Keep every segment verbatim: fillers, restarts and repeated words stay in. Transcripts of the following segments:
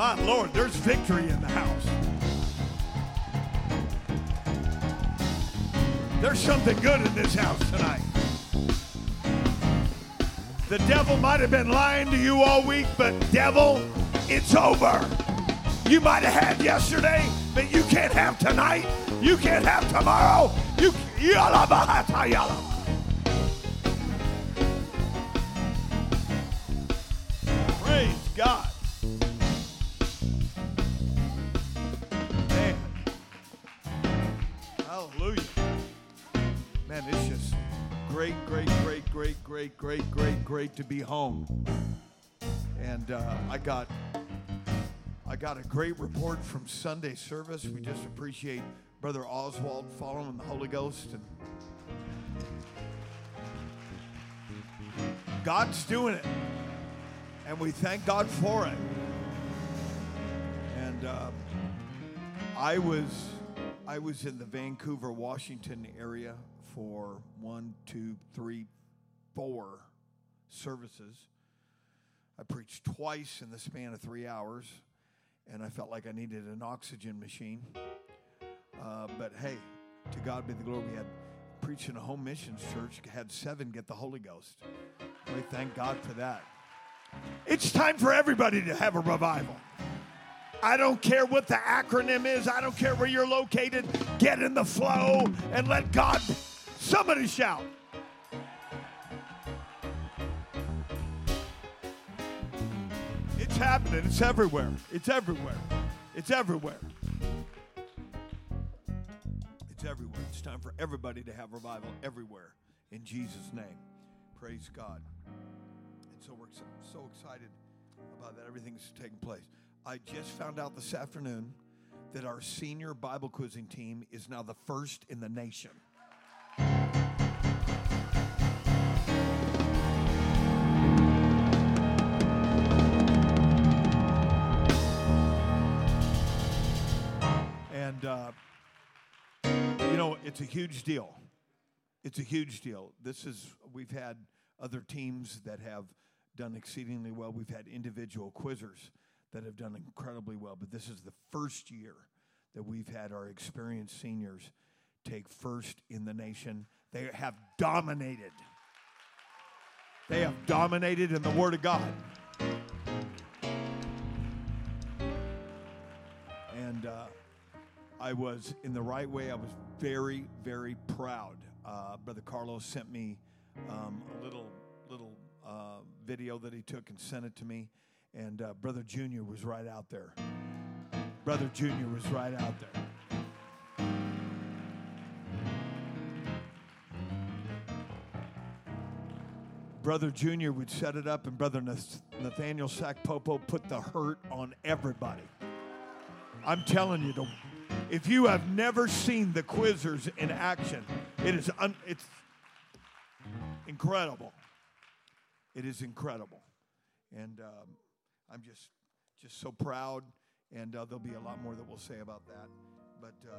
My Lord, there's victory in the house. There's something good in this house tonight. The devil might have been lying to you all week, but devil, it's over. You might have had yesterday, but you can't have tonight. You can't have tomorrow. You yalla bahata yalla. Praise God. Man. Hallelujah. Man, it's just great, great, great, great, great, great, great, great to be home. And uh, I got I got a great report from Sunday service. We just appreciate Brother Oswald following in the Holy Ghost. And God's doing it. And we thank God for it. And uh, I was I was in the Vancouver, Washington area for one, two, three, four services. I preached twice in the span of three hours, and I felt like I needed an oxygen machine. Uh, but hey, to God be the glory. We had preached in a home missions church, had seven get the Holy Ghost. We thank God for that. It's time for everybody to have a revival. I don't care what the acronym is. I don't care where you're located. Get in the flow and let God, somebody shout. It's happening. It's everywhere. It's everywhere. It's everywhere. It's everywhere. It's time for everybody to have revival everywhere in Jesus' name. Praise God. And so we're so excited about that. Everything's taking place. I just found out this afternoon that our senior Bible quizzing team is now the first in the nation. And, uh, you know, it's a huge deal. It's a huge deal. This is, we've had other teams that have done exceedingly well. We've had individual quizzers that have done incredibly well, but this is the first year that we've had our experienced seniors take first in the nation. They have dominated. They have dominated in the Word of God. And uh, I was, in the right way, I was very, very proud. Uh, Brother Carlos sent me um, a little, little uh, video that he took and sent it to me. And uh, Brother Junior was right out there. Brother Junior was right out there. Brother Junior would set it up, and Brother Nath- Nathaniel SacPopo put the hurt on everybody. I'm telling you, if you have never seen the quizzers in action, it is un- it's incredible. It is incredible. And um, I'm just just so proud, and uh, there'll be a lot more that we'll say about that. But uh,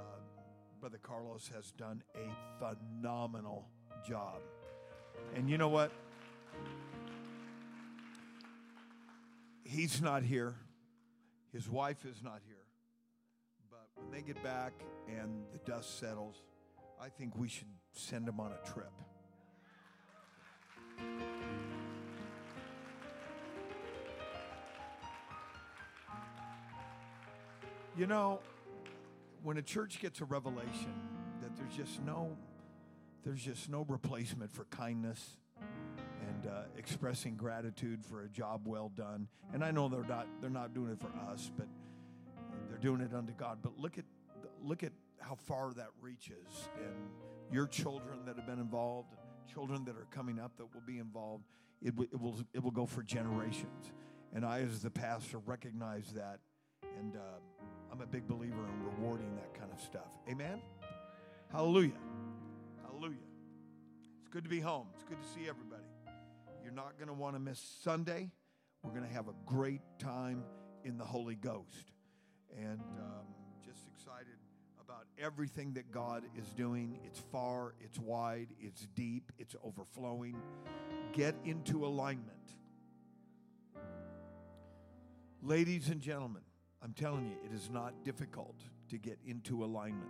Brother Carlos has done a phenomenal job. And you know what? He's not here. His wife is not here. But when they get back and the dust settles, I think we should send them on a trip. You know, when a church gets a revelation that there's just no, there's just no replacement for kindness and uh, expressing gratitude for a job well done. And I know they're not, they're not doing it for us, but they're doing it unto God. But look at, look at how far that reaches, and your children that have been involved, children that are coming up that will be involved. It, w- it will, it will go for generations. And I, as the pastor, recognize that, and. Uh, I'm a big believer in rewarding that kind of stuff. Amen? Hallelujah. Hallelujah. It's good to be home. It's good to see everybody. You're not going to want to miss Sunday. We're going to have a great time in the Holy Ghost. And um, just excited about everything that God is doing. It's far, it's wide, it's deep, it's overflowing. Get into alignment. Ladies and gentlemen, I'm telling you, it is not difficult to get into alignment,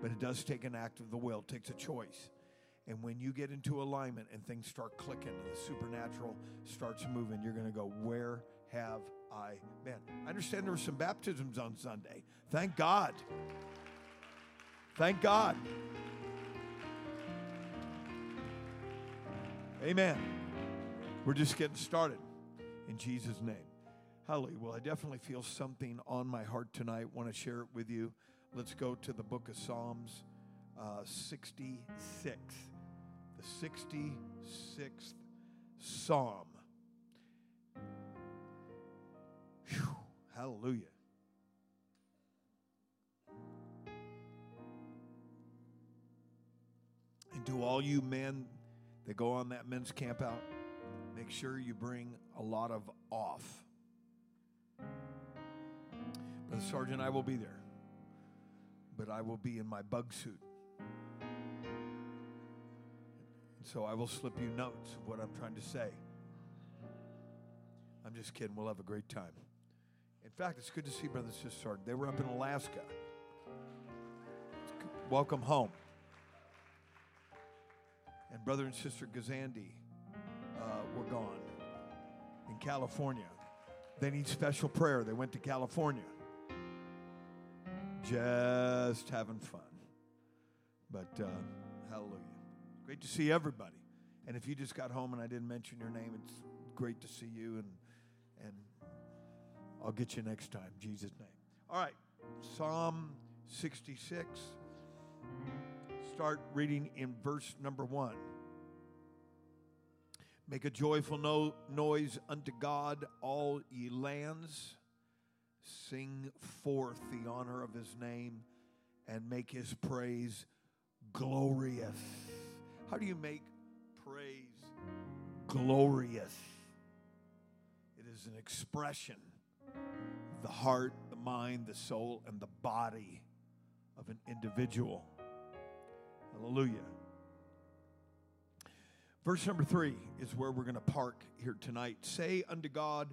but it does take an act of the will. It takes a choice. And when you get into alignment and things start clicking and the supernatural starts moving, you're going to go, where have I been? I understand there were some baptisms on Sunday. Thank God. Thank God. Amen. We're just getting started in Jesus' name. Hallelujah. Well, I definitely feel something on my heart tonight. Want to share it with you. Let's go to the book of Psalms uh, sixty-six. The sixty-sixth Psalm. Whew. Hallelujah. And to all you men that go on that men's camp out, make sure you bring a lot of off. Brother Sergeant, I will be there, but I will be in my bug suit. So I will slip you notes of what I'm trying to say. I'm just kidding. We'll have a great time. In fact, it's good to see Brother Sergeant. They were up in Alaska. Welcome home. And Brother and Sister Gazandi uh, were gone in California. They need special prayer. They went to California. Just having fun. But uh, hallelujah. Great to see everybody. And if you just got home and I didn't mention your name, it's great to see you. And, and I'll get you next time. In Jesus' name. All right. Psalm sixty-six. Start reading in verse number one. Make a joyful no- noise unto God, all ye lands. Sing forth the honor of his name and make his praise glorious. How do you make praise glorious? It is an expression of the heart, the mind, the soul, and the body of an individual. Hallelujah. Verse number three is where we're going to park here tonight. Say unto God,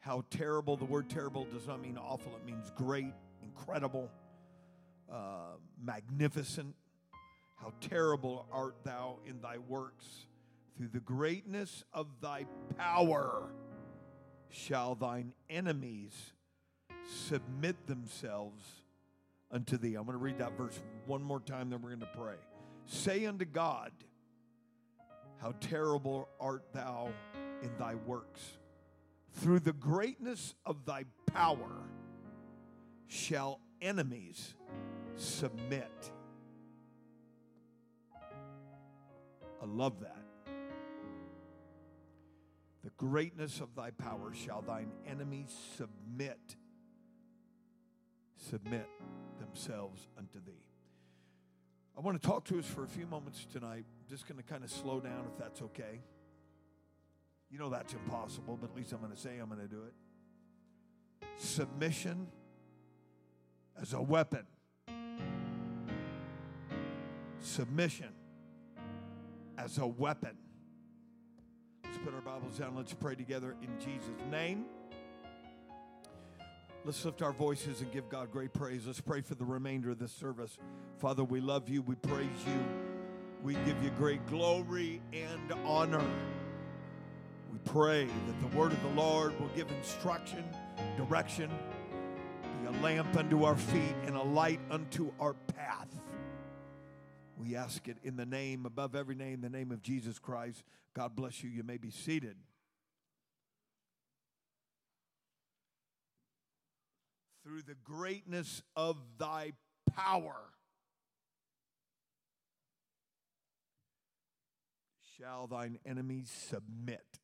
how terrible. The word terrible does not mean awful. It means great, incredible, uh, magnificent. How terrible art thou in thy works. Through the greatness of thy power shall thine enemies submit themselves unto thee. I'm going to read that verse one more time, then we're going to pray. Say unto God, how terrible art thou in thy works. Through the greatness of thy power shall enemies submit. I love that. The greatness of thy power shall thine enemies submit. Submit themselves unto thee. I want to talk to us for a few moments tonight. I'm just going to kind of slow down if that's okay. You know that's impossible, but at least I'm going to say I'm going to do it. Submission as a weapon. Submission as a weapon. Let's put our Bibles down. Let's pray together in Jesus' name. Let's lift our voices and give God great praise. Let's pray for the remainder of this service. Father, we love you. We praise you. We give you great glory and honor. We pray that the word of the Lord will give instruction, direction, be a lamp unto our feet and a light unto our path. We ask it in the name, above every name, the name of Jesus Christ. God bless you. You may be seated. Through the greatness of thy power shall thine enemies submit.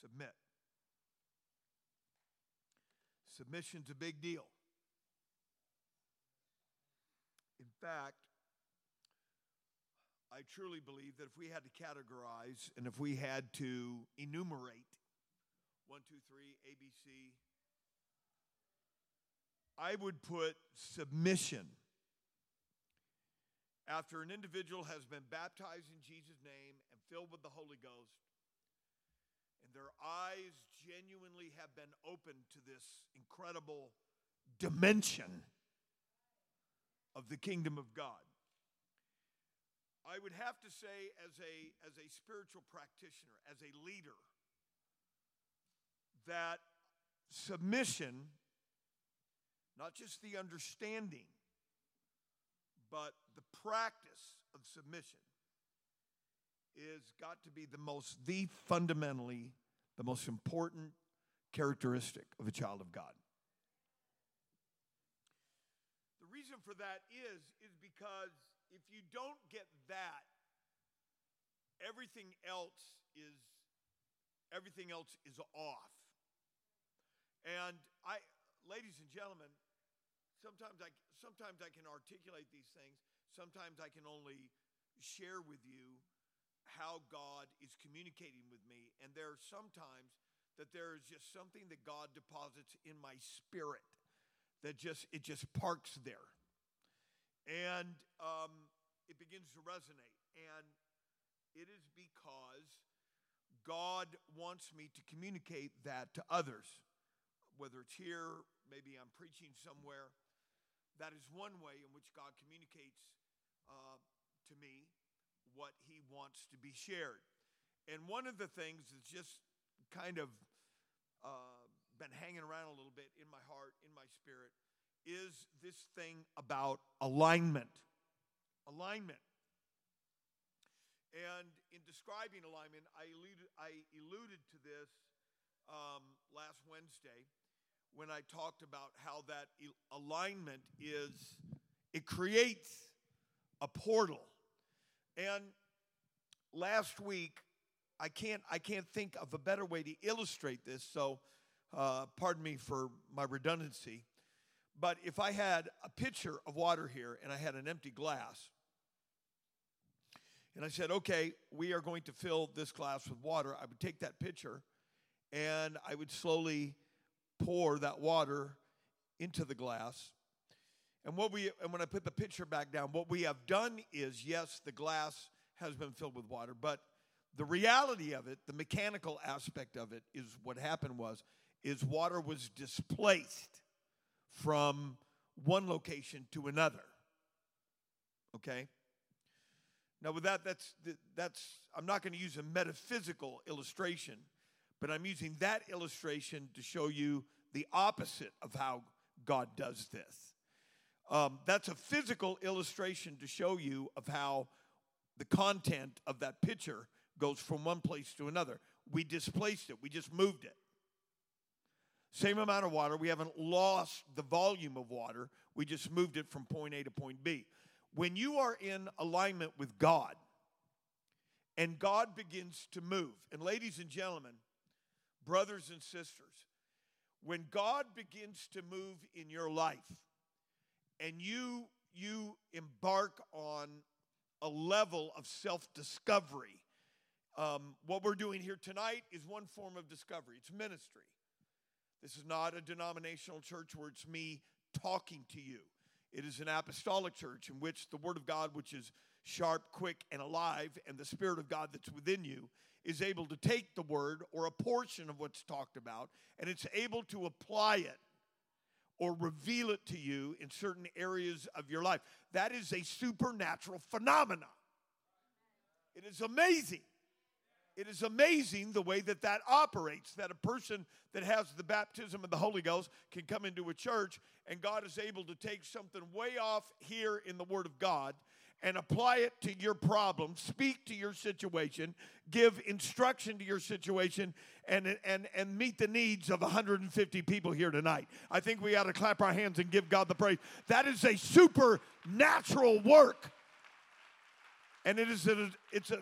Submit. Submission's a big deal. In fact, I truly believe that if we had to categorize and if we had to enumerate one, two, three, A, B, C, I would put submission after an individual has been baptized in Jesus' name and filled with the Holy Ghost and their eyes genuinely have been opened to this incredible dimension of the kingdom of God. I would have to say, as a, as a spiritual practitioner, as a leader, that submission, not just the understanding, but the practice of submission is got to be the most, the fundamentally, the most important characteristic of a child of God. The reason for that is, is because if you don't get that, everything else is, everything else is off. And I, ladies and gentlemen, sometimes I, sometimes I can articulate these things. Sometimes I can only share with you how God is communicating with me. And there are sometimes that there is just something that God deposits in my spirit that just, it just parks there. And um, it begins to resonate. And it is because God wants me to communicate that to others, whether it's here, maybe I'm preaching somewhere. That is one way in which God communicates uh, to me what he wants to be shared. And one of the things that's just kind of uh, been hanging around a little bit in my heart, in my spirit, is this thing about alignment. Alignment. And in describing alignment, I alluded, I alluded to this um, last Wednesday when I talked about how that alignment is, it creates a portal. And last week, I can't I can't think of a better way to illustrate this, so uh, pardon me for my redundancy. But if I had a pitcher of water here and I had an empty glass, and I said, okay, we are going to fill this glass with water, I would take that pitcher and I would slowly pour that water into the glass. And what we and when I put the pitcher back down, what we have done is, yes, the glass has been filled with water, but the reality of it, the mechanical aspect of it, is what happened was, is water was displaced from one location to another. Okay? Now with that, that's that's I'm not going to use a metaphysical illustration, but I'm using that illustration to show you the opposite of how God does this. Um, that's a physical illustration to show you of how the content of that picture goes from one place to another. We displaced it. We just moved it. Same amount of water. We haven't lost the volume of water. We just moved it from point A to point B. When you are in alignment with God, and God begins to move, and ladies and gentlemen, brothers and sisters, when God begins to move in your life, and you you embark on a level of self-discovery. Um, what we're doing here tonight is one form of discovery. It's ministry. This is not a denominational church where it's me talking to you. It is an apostolic church in which the Word of God, which is sharp, quick, and alive, and the Spirit of God that's within you, is able to take the Word or a portion of what's talked about, and it's able to apply it or reveal it to you in certain areas of your life. That is a supernatural phenomenon. It is amazing. It is amazing the way that that operates, that a person that has the baptism of the Holy Ghost can come into a church and God is able to take something way off here in the Word of God and apply it to your problem, speak to your situation, give instruction to your situation, and, and, and meet the needs of one hundred fifty people here tonight. I think we ought to clap our hands and give God the praise. That is a supernatural work. And it is a, it's a,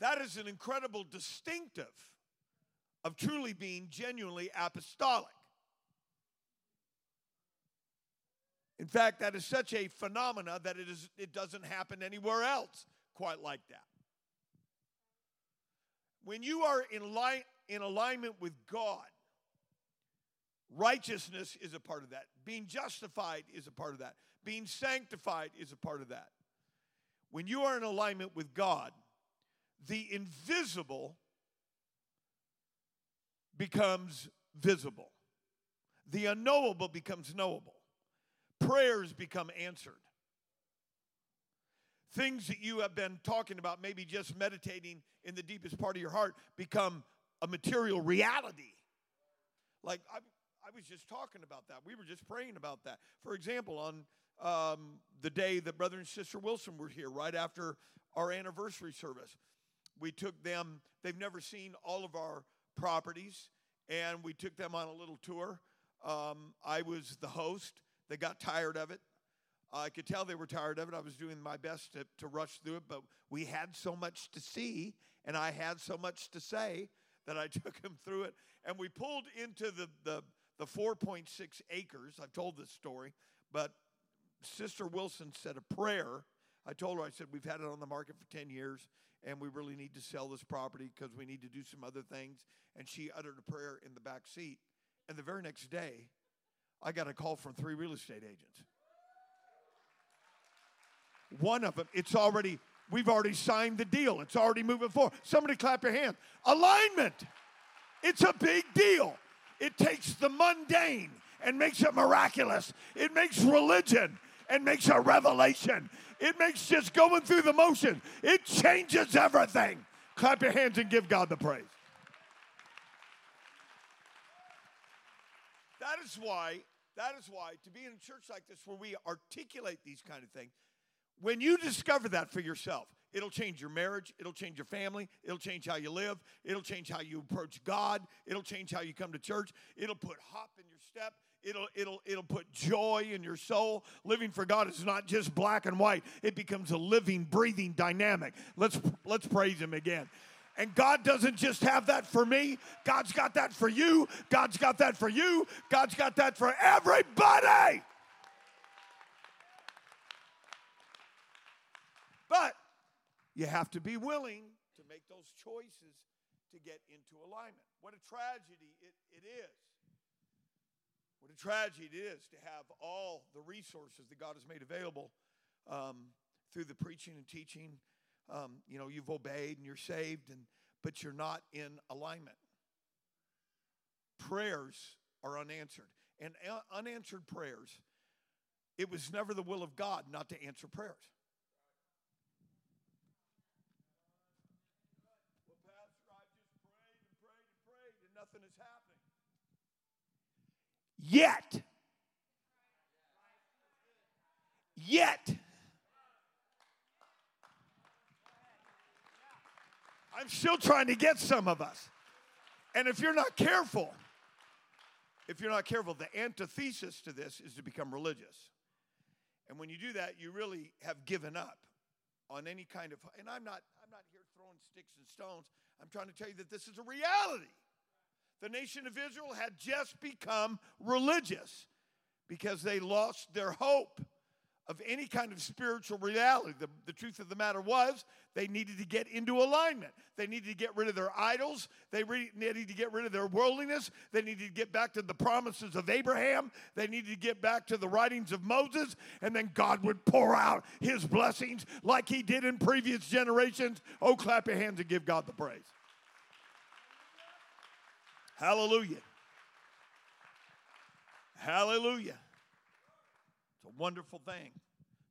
that is an incredible distinctive of truly being genuinely apostolic. In fact, that is such a phenomena that it is it doesn't happen anywhere else quite like that. When you are in li- in alignment with God, righteousness is a part of that. Being justified is a part of that. Being sanctified is a part of that. When you are in alignment with God, the invisible becomes visible. The unknowable becomes knowable. Prayers become answered. Things that you have been talking about, maybe just meditating in the deepest part of your heart, become a material reality. Like I, I was just talking about that. We were just praying about that. For example, on um, the day that Brother and Sister Wilson were here, right after our anniversary service, we took them. They've never seen all of our properties, and we took them on a little tour. Um, I was the host. They got tired of it. I could tell they were tired of it. I was doing my best to, to rush through it, but we had so much to see, and I had so much to say that I took them through it. And we pulled into the, the, the four point six acres. I've told this story, but Sister Wilson said a prayer. I told her, I said, we've had it on the market for ten years, and we really need to sell this property because we need to do some other things. And she uttered a prayer in the back seat. And the very next day, I got a call from three real estate agents. One of them, it's already, we've already signed the deal. It's already moving forward. Somebody clap your hands. Alignment. It's a big deal. It takes the mundane and makes it miraculous. It makes religion and makes a revelation. It makes just going through the motion. It changes everything. Clap your hands and give God the praise. That is why, that is why, to be in a church like this where we articulate these kind of things, when you discover that for yourself, it'll change your marriage, it'll change your family, it'll change how you live, it'll change how you approach God, it'll change how you come to church, it'll put hop in your step, it'll it'll it'll put joy in your soul. Living for God is not just black and white. It becomes a living, breathing dynamic. Let's let's praise him again. And God doesn't just have that for me. God's got that for you. God's got that for you. God's got that for everybody. But you have to be willing to make those choices to get into alignment. What a tragedy it, it is. What a tragedy it is to have all the resources that God has made available um, through the preaching and teaching. Um, you know, you've obeyed and you're saved, and but you're not in alignment. Prayers are unanswered. And un- unanswered prayers, it was never the will of God not to answer prayers. Yet, yet, I'm still trying to get some of us. And if you're not careful, if you're not careful, the antithesis to this is to become religious. And when you do that, you really have given up on any kind of, and I'm not, I'm not here throwing sticks and stones. I'm trying to tell you that this is a reality. The nation of Israel had just become religious because they lost their hope of any kind of spiritual reality. The, the truth of the matter was they needed to get into alignment. They needed to get rid of their idols. They re- needed to get rid of their worldliness. They needed to get back to the promises of Abraham. They needed to get back to the writings of Moses. And then God would pour out his blessings like he did in previous generations. Oh, clap your hands and give God the praise. Hallelujah. Hallelujah. It's a wonderful thing.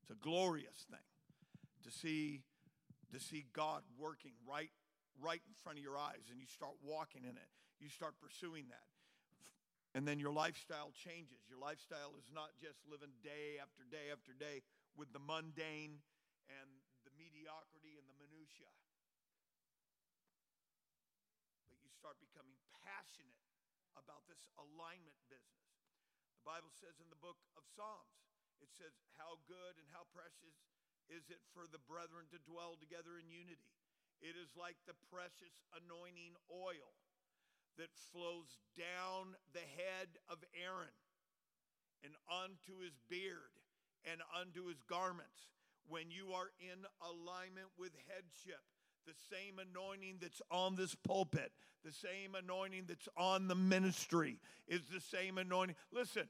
It's a glorious thing to see to see God working right, right in front of your eyes, and you start walking in it. You start pursuing that. And then your lifestyle changes. Your lifestyle is not just living day after day after day with the mundane and the mediocrity and the minutia. Start becoming passionate about this alignment business. The Bible says in the book of Psalms, it says, how good and how precious is it for the brethren to dwell together in unity. It is like the precious anointing oil that flows down the head of Aaron and unto his beard and unto his garments. When you are in alignment with headship, the same anointing that's on this pulpit, the same anointing that's on the ministry is the same anointing. Listen,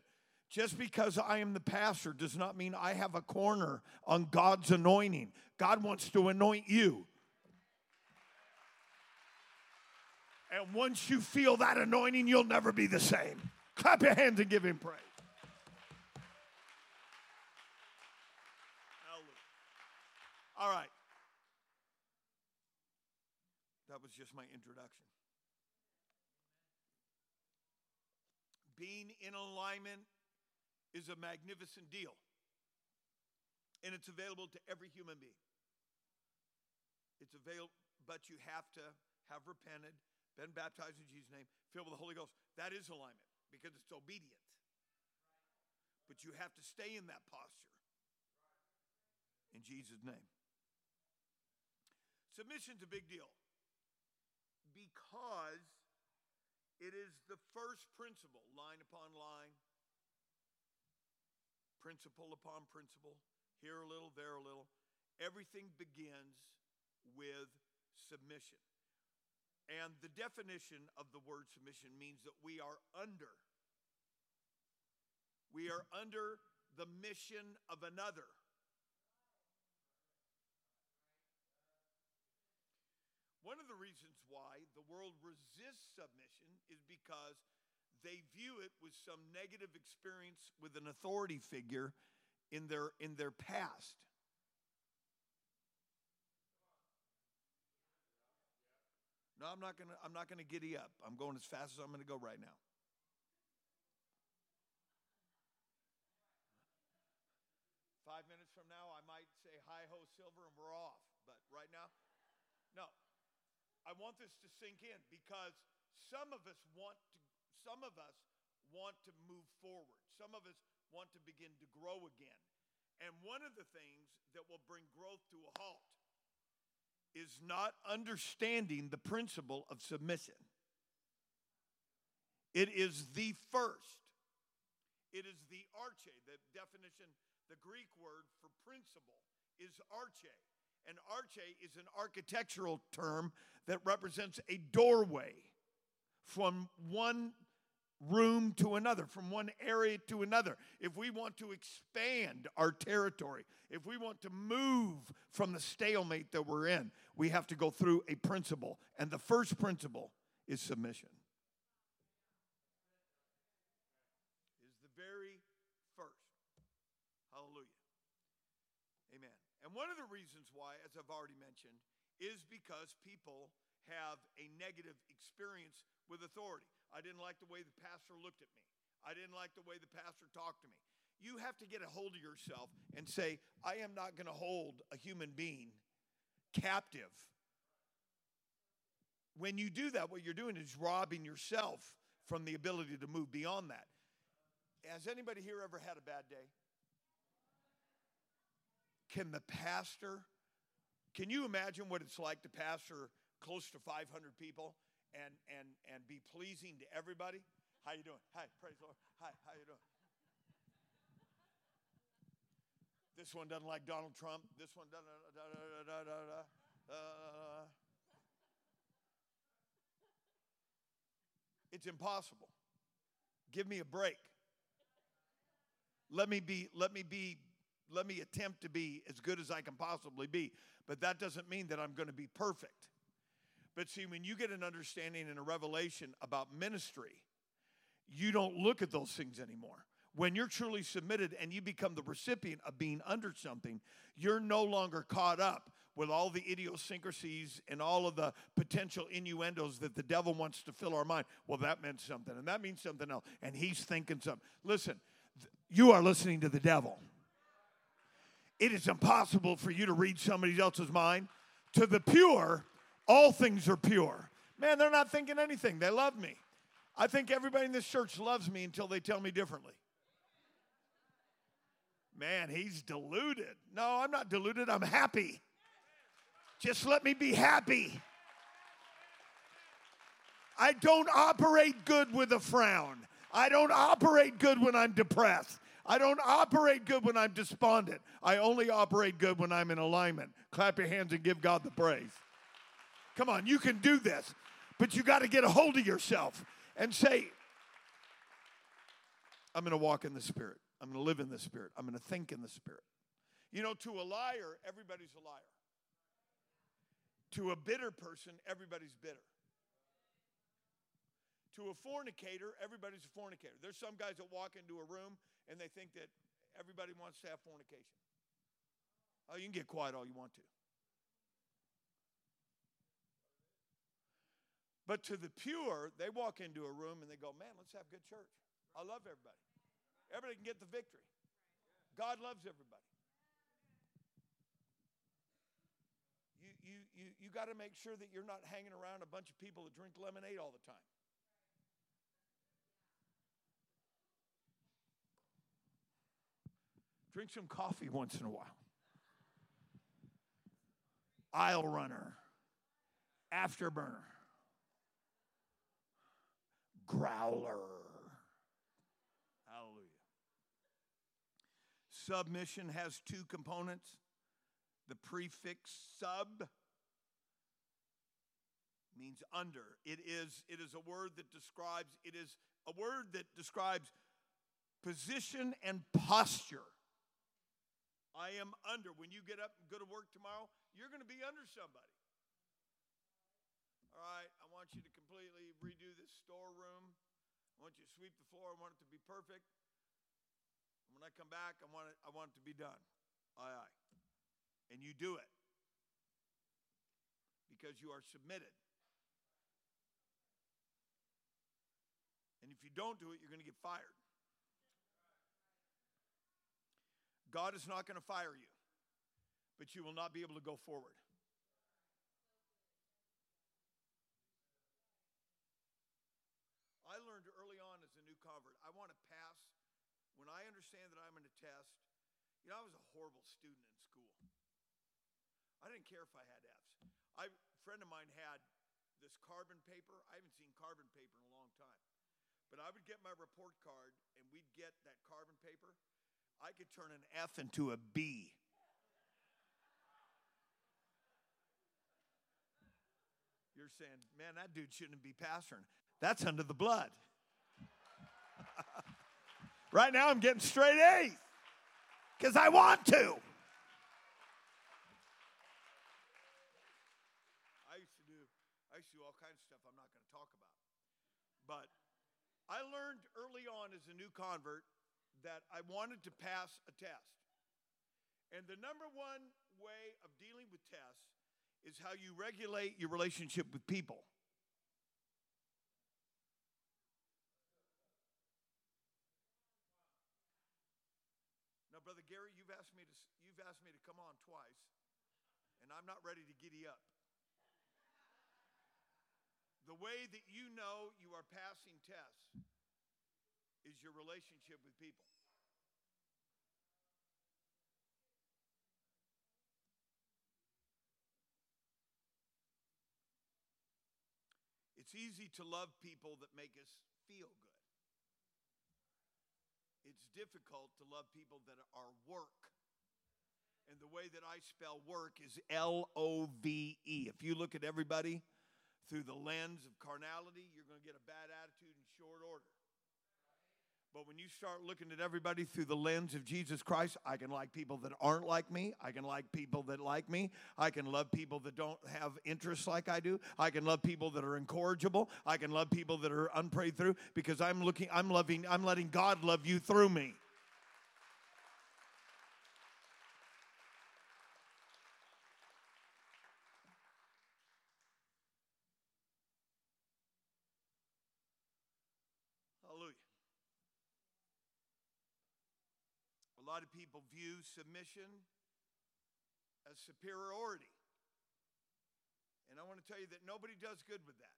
just because I am the pastor does not mean I have a corner on God's anointing. God wants to anoint you. And once you feel that anointing, you'll never be the same. Clap your hands and give him praise. All right. That was just my introduction. Being in alignment is a magnificent deal. And it's available to every human being. It's available, but you have to have repented, been baptized in Jesus' name, filled with the Holy Ghost. That is alignment because it's obedient. But you have to stay in that posture in Jesus' name. Submission's a big deal because it is the first principle, line upon line, principle upon principle, here a little, there a little. Everything begins with submission. And the definition of the word submission means that we are under. We are under the mission of another. One of the reasons why the world resists submission is because they view it with some negative experience with an authority figure in their, in their past. No, I'm not gonna I'm not gonna giddy up. I'm going as fast as I'm gonna go right now. Five minutes from now, I might say hi ho silver and we're off. But right now, no. I want this to sink in because some of us want to, some of us want to move forward. Some of us want to begin to grow again. And one of the things that will bring growth to a halt is not understanding the principle of submission. It is the first. It is the arche. The definition, the Greek word for principle is arche. An arche is an architectural term that represents a doorway from one room to another, from one area to another. If we want to expand our territory, if we want to move from the stalemate that we're in, we have to go through a principle. And the first principle is submission. Is the very first. Hallelujah. Amen. And one of the reasons why, as I've already mentioned, is because people have a negative experience with authority. I didn't like the way the pastor looked at me. I didn't like the way the pastor talked to me. You have to get a hold of yourself and say, I am not going to hold a human being captive. When you do that, what you're doing is robbing yourself from the ability to move beyond that. Has anybody here ever had a bad day? Can the pastor, can you imagine what it's like to pastor close to five hundred people and and and be pleasing to everybody? How you doing? Hi, praise the Lord. Hi, how you doing? This one doesn't like Donald Trump. This one doesn't. Da, da, da, da, da, da, da. It's impossible. Give me a break. Let me be. Let me be. Let me attempt to be as good as I can possibly be. But that doesn't mean that I'm going to be perfect. But see, when you get an understanding and a revelation about ministry, you don't look at those things anymore. When you're truly submitted and you become the recipient of being under something, you're no longer caught up with all the idiosyncrasies and all of the potential innuendos that the devil wants to fill our mind. Well, that meant something, and that means something else, and he's thinking something. Listen, you are listening to the devil. It is impossible for you to read somebody else's mind. To the pure, all things are pure. Man, they're not thinking anything. They love me. I think everybody in this church loves me until they tell me differently. Man, he's deluded. No, I'm not deluded. I'm happy. Just let me be happy. I don't operate good with a frown. I don't operate good when I'm depressed. I don't operate good when I'm despondent. I only operate good when I'm in alignment. Clap your hands and give God the praise. Come on, you can do this. But you got to get a hold of yourself and say, I'm going to walk in the Spirit. I'm going to live in the Spirit. I'm going to think in the Spirit. You know, to a liar, everybody's a liar. To a bitter person, everybody's bitter. To a fornicator, everybody's a fornicator. There's some guys that walk into a room and they think that everybody wants to have fornication. Oh, you can get quiet all you want to. But to the pure, they walk into a room and they go, man, let's have good church. I love everybody. Everybody can get the victory. God loves everybody. You, you, you, you got to make sure that you're not hanging around a bunch of people that drink lemonade all the time. Drink some coffee once in a while. Aisle runner. Afterburner. Growler. Hallelujah. Submission has two components. The prefix sub means under. It is, it is a word that describes, it is a word that describes position and posture. I am under. When you get up and go to work tomorrow, you're going to be under somebody. All right, I want you to completely redo this storeroom. I want you to sweep the floor. I want it to be perfect. When I come back, I want it, I want it to be done. Aye, aye. And you do it because you are submitted. And if you don't do it, you're going to get fired. God is not going to fire you, but you will not be able to go forward. I learned early on as a new convert, I want to pass when I understand that I'm going to test. You know, I was a horrible student in school. I didn't care if I had Fs. I, a friend of mine had this carbon paper. I haven't seen carbon paper in a long time. But I would get my report card, and we'd get that carbon paper. I could turn an F into a B. You're saying, man, that dude shouldn't be pastoring. That's under the blood. Right now I'm getting straight A's because I want to. I used to do, I used to do all kinds of stuff I'm not going to talk about. But I learned early on as a new convert that I wanted to pass a test. And the number one way of dealing with tests is how you regulate your relationship with people. Now, Brother Gary, you've asked me to you've asked me to come on twice, and I'm not ready to giddy up. The way that you know you are passing tests is your relationship with people. It's easy to love people that make us feel good. It's difficult to love people that are work. And the way that I spell work is L O V E. If you look at everybody through the lens of carnality, you're going to get a bad attitude in short order. But when you start looking at everybody through the lens of Jesus Christ, I can like people that aren't like me. I can like people that like me. I can love people that don't have interests like I do. I can love people that are incorrigible. I can love people that are unprayed through because I'm looking, I'm loving, I'm letting God love you through me. A lot of people view submission as superiority. And I want to tell you that nobody does good with that.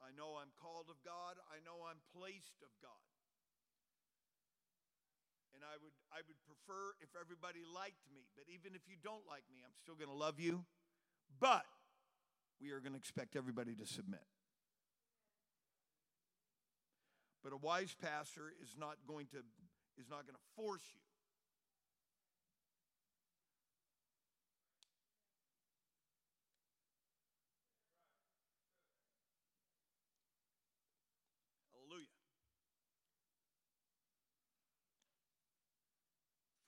I know I'm called of God. I know I'm placed of God. And I would, I would prefer if everybody liked me. But even if you don't like me, I'm still going to love you. But we are going to expect everybody to submit. But a wise pastor is not going to, is not going to force you. Hallelujah.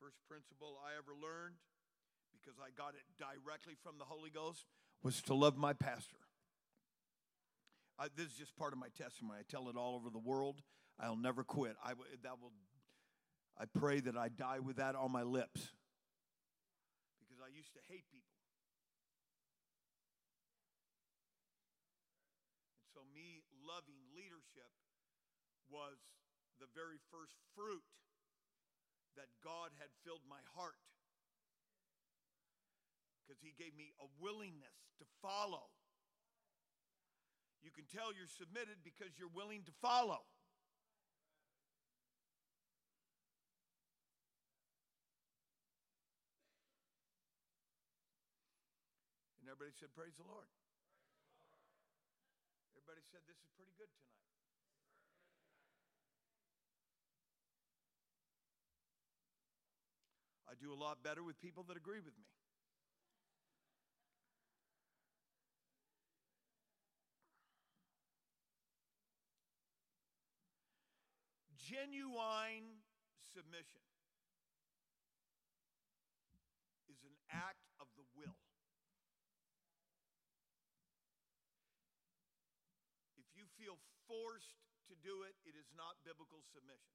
First principle I ever learned because I got it directly from the Holy Ghost, was to love my pastor. I, this is just part of my testimony. I tell it all over the world. I'll never quit. I that will. I pray that I die with that on my lips, because I used to hate people. And so me loving leadership was the very first fruit that God had filled my heart, because he gave me a willingness to follow. You can tell you're submitted because you're willing to follow. And everybody said, praise the Lord. Everybody said, this is pretty good tonight. I do a lot better with people that agree with me. Genuine submission is an act of the will. If you feel forced to do it, it is not biblical submission.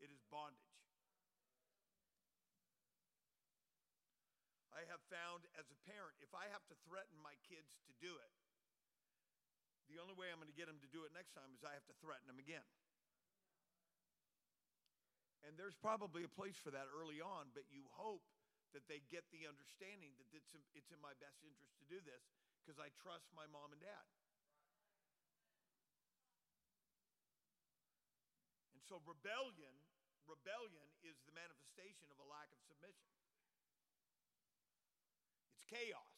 It is bondage. I have found as a parent, if I have to threaten my kids to do it, the only way I'm going to get them to do it next time is I have to threaten them again. And there's probably a place for that early on, but you hope that they get the understanding that it's, it's in my best interest to do this because I trust my mom and dad. And so rebellion, rebellion is the manifestation of a lack of submission. It's chaos.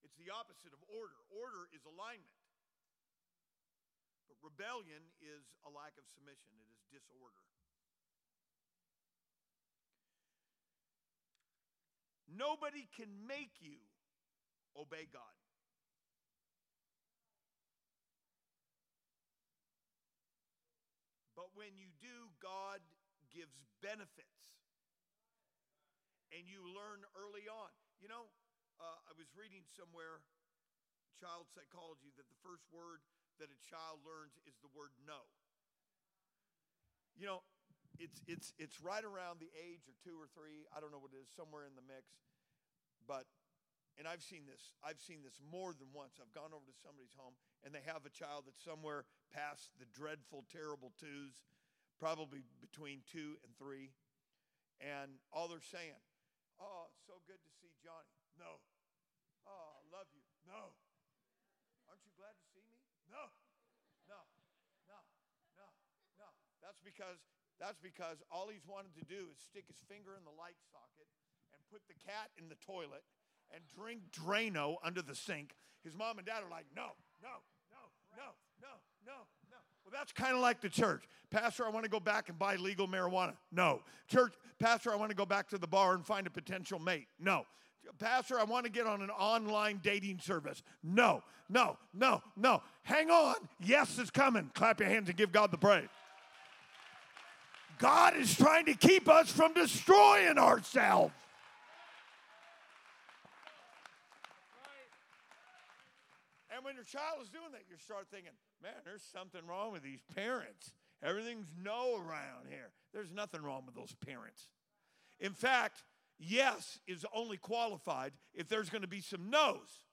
It's the opposite of order. Order is alignment. But rebellion is a lack of submission. It is disorder. Nobody can make you obey God. But when you do, God gives benefits. And you learn early on. You know, Uh, I was reading somewhere, child psychology, that the first word that a child learns is the word no. You know, it's it's it's right around the age or two or three. I don't know what it is, somewhere in the mix. But, and I've seen this. I've seen this more than once. I've gone over to somebody's home, and they have a child that's somewhere past the dreadful, terrible twos, probably between two and three. And all they're saying, oh, it's so good to see Johnny. No. Oh, I love you. No. Aren't you glad to see me? No. No. No. No. No. That's because that's because all he's wanted to do is stick his finger in the light socket and put the cat in the toilet and drink Drano under the sink. His mom and dad are like, no, no, no, no, no, no, no. Well, that's kind of like the church. Pastor, I want to go back and buy legal marijuana. No. Church, Pastor, I want to go back to the bar and find a potential mate. No. Pastor, I want to get on an online dating service. No, no, no, no. Hang on. Yes is coming. Clap your hands and give God the praise. God is trying to keep us from destroying ourselves. And when your child is doing that, you start thinking, man, there's something wrong with these parents. Everything's no around here. There's nothing wrong with those parents. In fact, yes is only qualified if there's going to be some no's.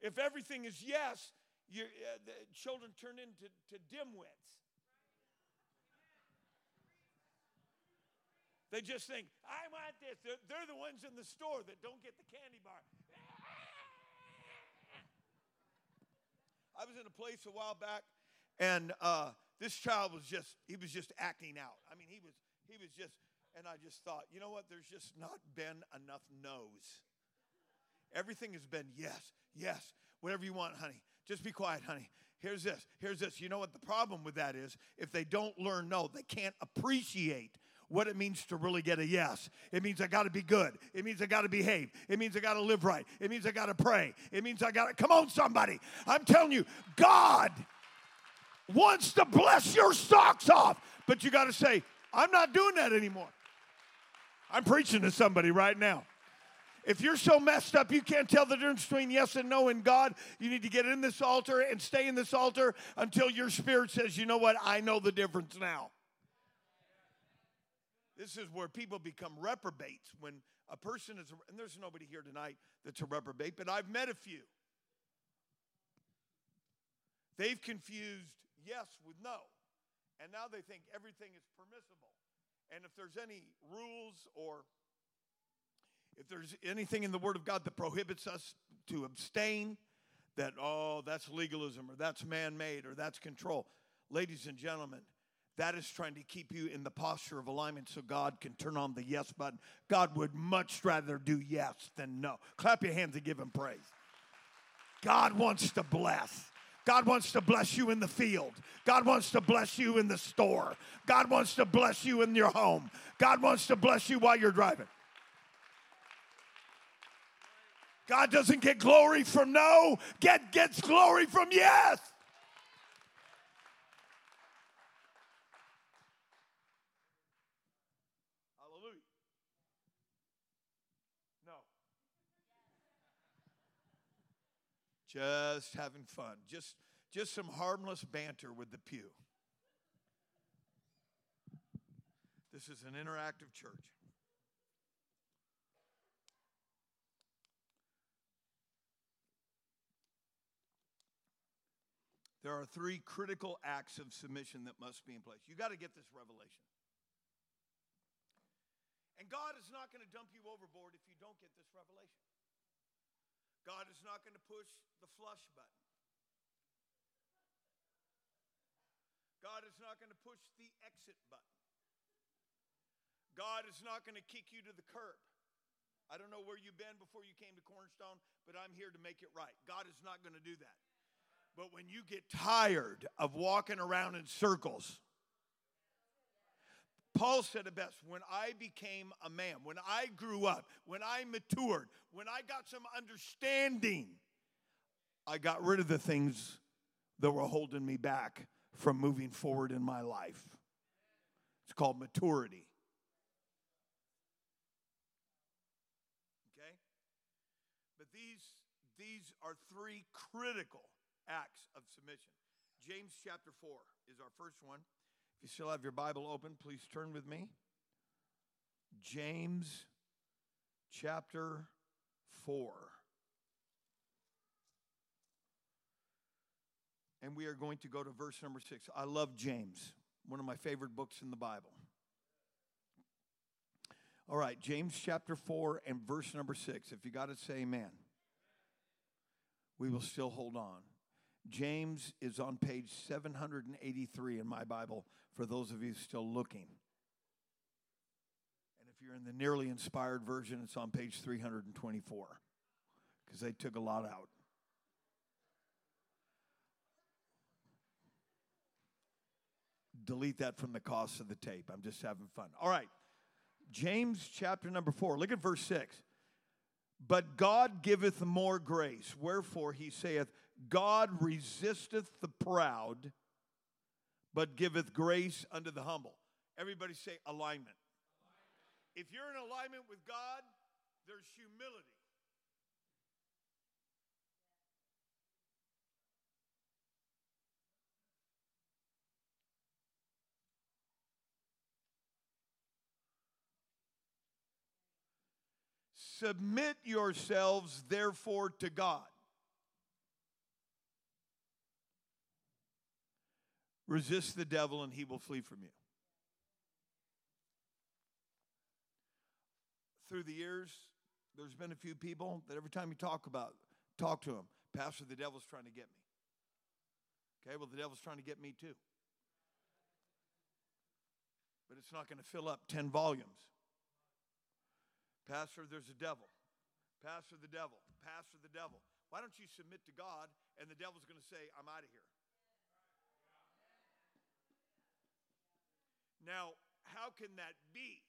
If everything is yes, you, uh, the children turn into to dimwits. They just think, I want this. They're, they're the ones in the store that don't get the candy bar. I was in a place a while back, and uh, this child was just, he was just acting out. I mean, he was, he was just... And I just thought, you know what? There's just not been enough no's. Everything has been yes, yes, whatever you want, honey. Just be quiet, honey. Here's this, here's this. You know what the problem with that is? If they don't learn no, they can't appreciate what it means to really get a yes. It means I got to be good. It means I got to behave. It means I got to live right. It means I got to pray. It means I got to, come on, somebody. I'm telling you, God wants to bless your socks off. But you got to say, I'm not doing that anymore. I'm preaching to somebody right now. If you're so messed up you can't tell the difference between yes and no in God, you need to get in this altar and stay in this altar until your spirit says, you know what, I know the difference now. This is where people become reprobates. When a person is, and there's nobody here tonight that's a reprobate, but I've met a few. They've confused yes with no, and now they think everything is permissible. And if there's any rules or if there's anything in the Word of God that prohibits us to abstain, that, oh, that's legalism or that's man-made or that's control. Ladies and gentlemen, that is trying to keep you in the posture of alignment so God can turn on the yes button. God would much rather do yes than no. Clap your hands and give him praise. God wants to bless. God wants to bless you in the field. God wants to bless you in the store. God wants to bless you in your home. God wants to bless you while you're driving. God doesn't get glory from no, get gets glory from yes. Hallelujah. No. Just having fun. Just, just some harmless banter with the pew. This is an interactive church. There are three critical acts of submission that must be in place. You got to get this revelation. And God is not going to dump you overboard if you don't get this revelation. God is not going to push the flush button. God is not going to push the exit button. God is not going to kick you to the curb. I don't know where you've been before you came to Cornerstone, but I'm here to make it right. God is not going to do that. But when you get tired of walking around in circles, Paul said it best, when I became a man, when I grew up, when I matured, when I got some understanding, I got rid of the things that were holding me back from moving forward in my life. It's called maturity. Okay? But these, these are three critical acts of submission. James chapter four is our first one. If you still have your Bible open, please turn with me. James chapter four. And we are going to go to verse number six. I love James, one of my favorite books in the Bible. All right, James chapter four and verse number six. If you got it, say amen. We will still hold on. James is on page seven eighty-three in my Bible for those of you still looking. And if you're in the Nearly Inspired version, it's on page three twenty-four because they took a lot out. Delete that from the cost of the tape. I'm just having fun. All right. James chapter number four. Look at verse six. But God giveth more grace. Wherefore he saith, God resisteth the proud, but giveth grace unto the humble. Everybody say alignment. alignment. If you're in alignment with God, there's humility. Submit yourselves, therefore, to God. Resist the devil and he will flee from you. Through the years, there's been a few people that every time you talk about, talk to them, Pastor, the devil's trying to get me. Okay, well, the devil's trying to get me too. But it's not going to fill up ten volumes. Pastor, there's a devil. Pastor, the devil. Pastor, the devil. Why don't you submit to God and the devil's going to say, I'm out of here. Now, how can that be?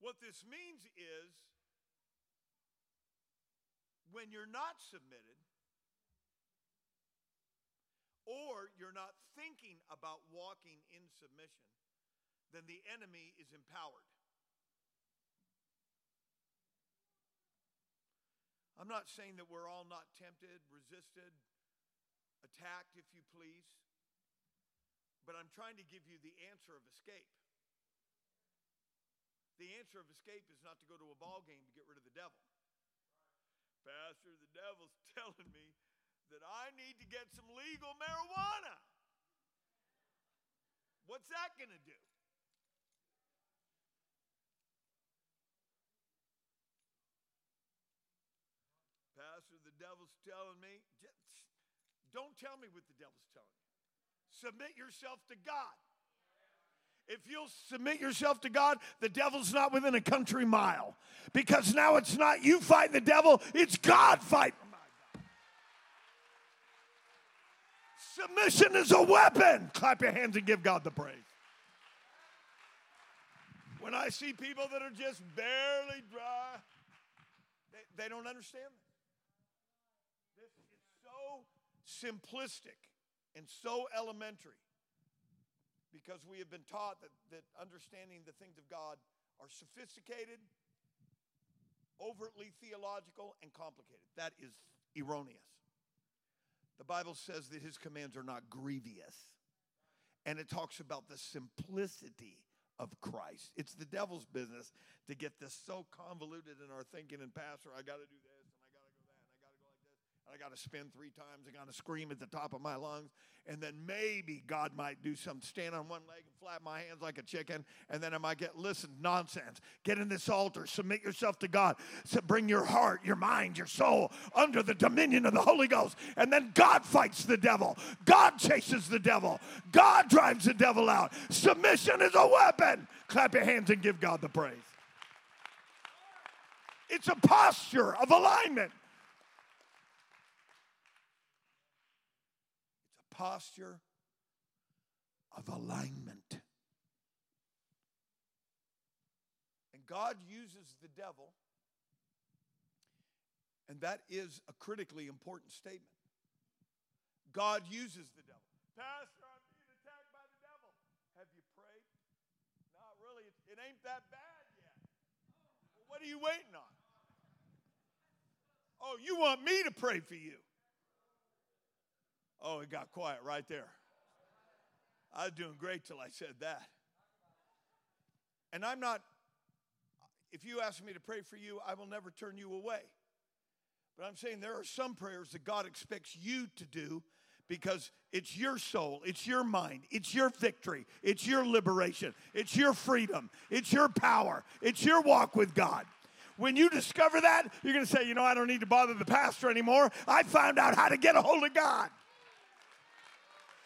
What this means is when you're not submitted or you're not thinking about walking in submission, then the enemy is empowered. I'm not saying that we're all not tempted, resisted, attacked, if you please, but I'm trying to give you the answer of escape. The answer of escape is not to go to a ball game to get rid of the devil. Pastor, the devil's telling me that I need to get some legal marijuana. What's that going to do? Pastor, the devil's telling me. Don't tell me what the devil's telling you. Submit yourself to God. If you'll submit yourself to God, the devil's not within a country mile. Because now it's not you fighting the devil, it's God fighting. Submission is a weapon. Clap your hands and give God the praise. When I see people that are just barely dry, they, they don't understand this. This is so simplistic and so elementary because we have been taught that, that understanding the things of God are sophisticated, overtly theological, and complicated. That is erroneous. The Bible says that his commands are not grievous. And it talks about the simplicity of Christ. It's the devil's business to get this so convoluted in our thinking. And pastor, I got to do this, and I got to go that, and I got to go like this, and I got to spin three times, I got to scream at the top of my lungs, and then maybe God might do something. Stand on one leg and flap my hands like a chicken, and then I might get, listen, nonsense. Get in this altar. Submit yourself to God. So bring your heart, your mind, your soul under the dominion of the Holy Ghost, and then God fights the devil. God chases the devil. God drives the devil out. Submission is a weapon. Clap your hands and give God the praise. It's a posture of alignment. Posture of alignment. And God uses the devil, and that is a critically important statement. God uses the devil. Pastor, I'm being attacked by the devil. Have you prayed? Not really. It ain't that bad yet. Well, what are you waiting on? Oh, you want me to pray for you? Oh, it got quiet right there. I was doing great till I said that. And I'm not, if you ask me to pray for you, I will never turn you away. But I'm saying there are some prayers that God expects you to do because it's your soul, it's your mind, it's your victory, it's your liberation, it's your freedom, it's your power, it's your walk with God. When you discover that, you're going to say, you know, I don't need to bother the pastor anymore. I found out how to get a hold of God.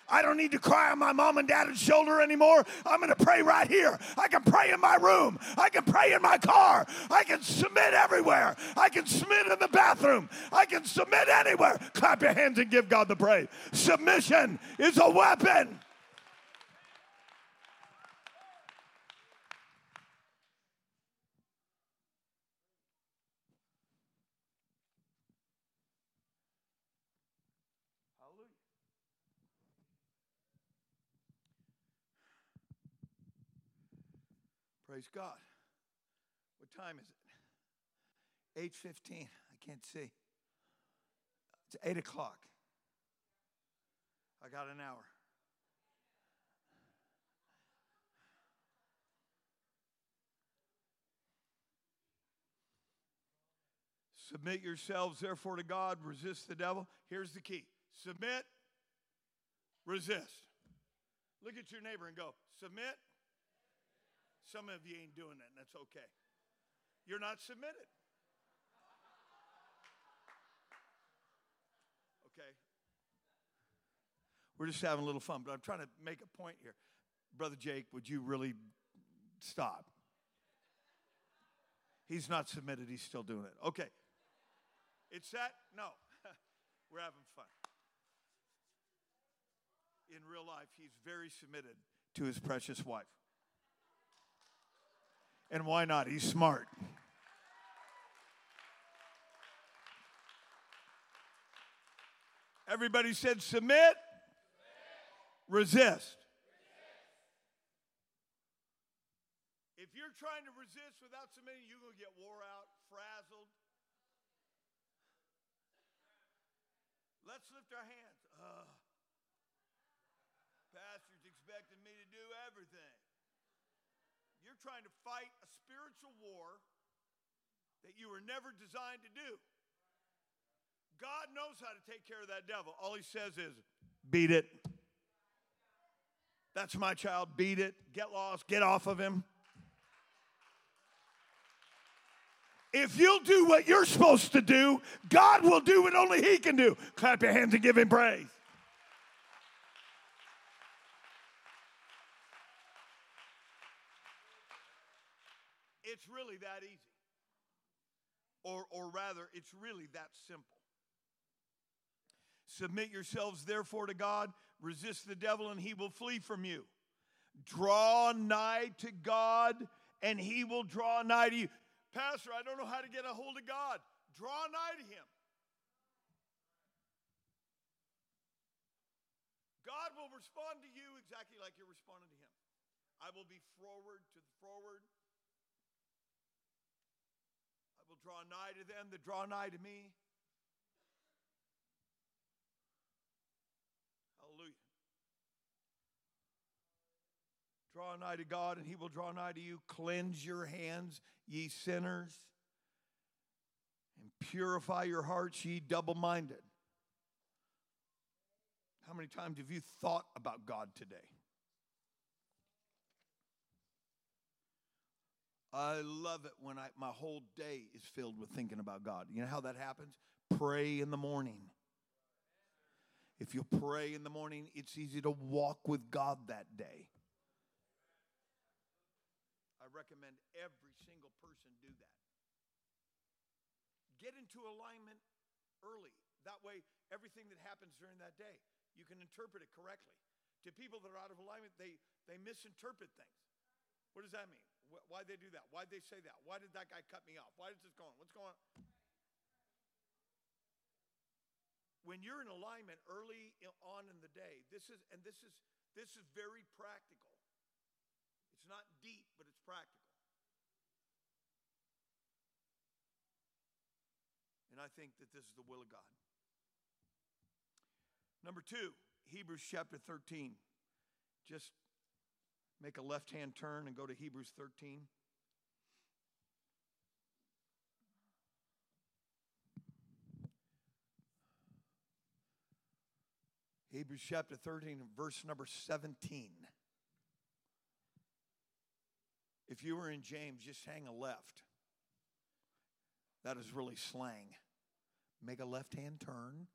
I don't need to cry on my mom and dad's shoulder anymore. I'm going to pray right here. I can pray in my room. I can pray in my car. I can submit everywhere. I can submit in the bathroom. I can submit anywhere. Clap your hands and give God the praise. Submission is a weapon. Praise God. What time is it? eight fifteen. I can't see. It's eight o'clock. I got an hour. Submit yourselves, therefore, to God. Resist the devil. Here's the key. Submit. Resist. Look at your neighbor and go, submit. Some of you ain't doing that, and that's okay. You're not submitted. Okay. We're just having a little fun, but I'm trying to make a point here. Brother Jake, would you really stop? He's not submitted. He's still doing it. Okay. It's that? No. We're having fun. In real life, he's very submitted to his precious wife. And why not? He's smart. Everybody said submit. resist. If you're trying to resist without submitting, you're going to get wore out, frazzled. Let's lift our hands. Uh, pastor's expecting me to do everything. You're trying to fight a spiritual war that you were never designed to do. God knows how to take care of that devil. All he says is, beat it. That's my child. Beat it. Get lost. Get off of him. If you'll do what you're supposed to do, God will do what only he can do. Clap your hands and give him praise. It's really that easy. Or, or rather, it's really that simple. Submit yourselves, therefore, to God. Resist the devil, and he will flee from you. Draw nigh to God, and he will draw nigh to you. Pastor, I don't know how to get a hold of God. Draw nigh to him. God will respond to you exactly like you're responding to him. I will be forward to the forward. I will draw nigh to them that draw nigh to me. Hallelujah. Draw nigh to God, and he will draw nigh to you. Cleanse your hands, ye sinners, and purify your hearts, ye double-minded. How many times have you thought about God today? I love it when I, my whole day is filled with thinking about God. You know how that happens? Pray in the morning. If you pray in the morning, it's easy to walk with God that day. I recommend every single person do that. Get into alignment early. That way, everything that happens during that day, you can interpret it correctly. To people that are out of alignment, they, they misinterpret things. What does that mean? Wh- why'd they do that? Why'd they say that? Why did that guy cut me off? Why is this going? What's going on? When you're in alignment early on in the day, this is and this is this is very practical. It's not deep, but it's practical. And I think that this is the will of God. Number two, Hebrews chapter thirteen. Just make a left-hand turn and go to Hebrews thirteen. Hebrews chapter thirteen, verse number seventeen. If you were in James, just hang a left. That is really slang. Make a left-hand turn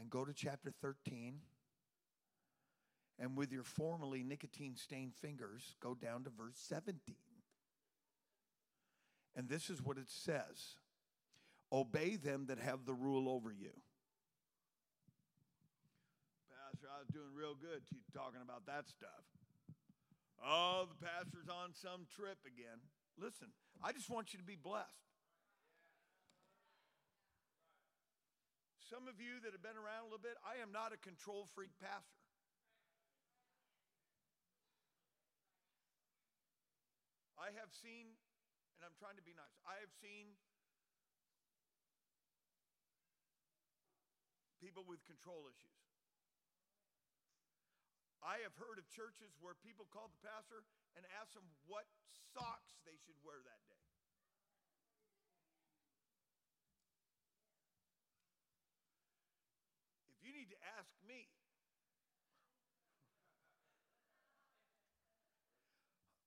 and go to chapter thirteen. And with your formerly nicotine-stained fingers, go down to verse seventeen. And this is what it says. Obey them that have the rule over you. Pastor, I was doing real good to you talking about that stuff. Oh, the pastor's on some trip again. Listen, I just want you to be blessed. Some of you that have been around a little bit, I am not a control freak pastor. I have seen, and I'm trying to be nice, I have seen people with control issues. I have heard of churches where people call the pastor and ask them what socks they should wear that day. If you need to ask me,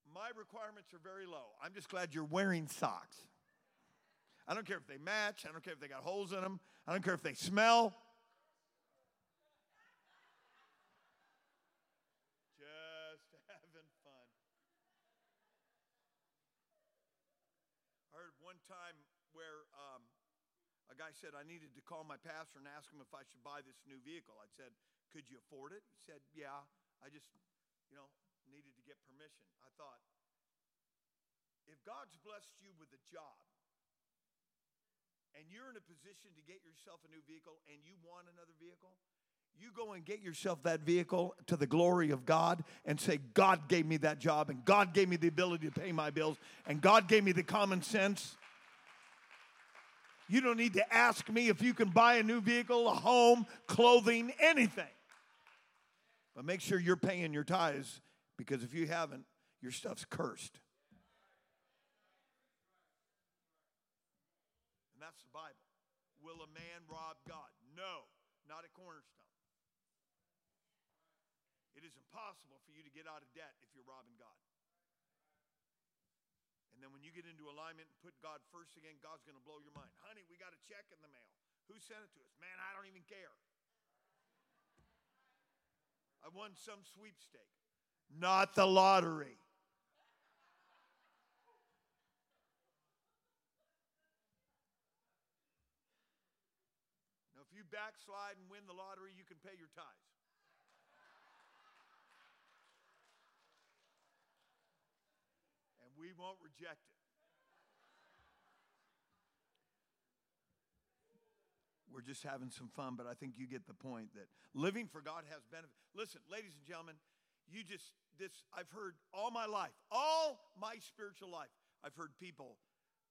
my requirements are very low. I'm just glad you're wearing socks. I don't care if they match. I don't care if they got holes in them. I don't care if they smell. Time where um, a guy said, I needed to call my pastor and ask him if I should buy this new vehicle. I said, could you afford it? He said, yeah, I just, you know, needed to get permission. I thought, if God's blessed you with a job and you're in a position to get yourself a new vehicle and you want another vehicle, You go and get yourself that vehicle to the glory of God and say, God gave me that job, and God gave me the ability to pay my bills, and God gave me the common sense. You don't need to ask me if you can buy a new vehicle, a home, clothing, anything. But make sure you're paying your tithes, because if you haven't, your stuff's cursed. And that's the Bible. Will a man rob God? No, not at Cornerstone. It is impossible for you to get out of debt if you're robbing God. And then when you get into alignment and put God first again, God's going to blow your mind. Honey, we got a check in the mail. Who sent it to us? Man, I don't even care. I won some sweepstake. Not the lottery. Now, if you backslide and win the lottery, you can pay your tithes. We won't reject it. We're just having some fun, but I think you get the point that living for God has benefit. Listen, ladies and gentlemen, you just, this, I've heard all my life, all my spiritual life, I've heard people,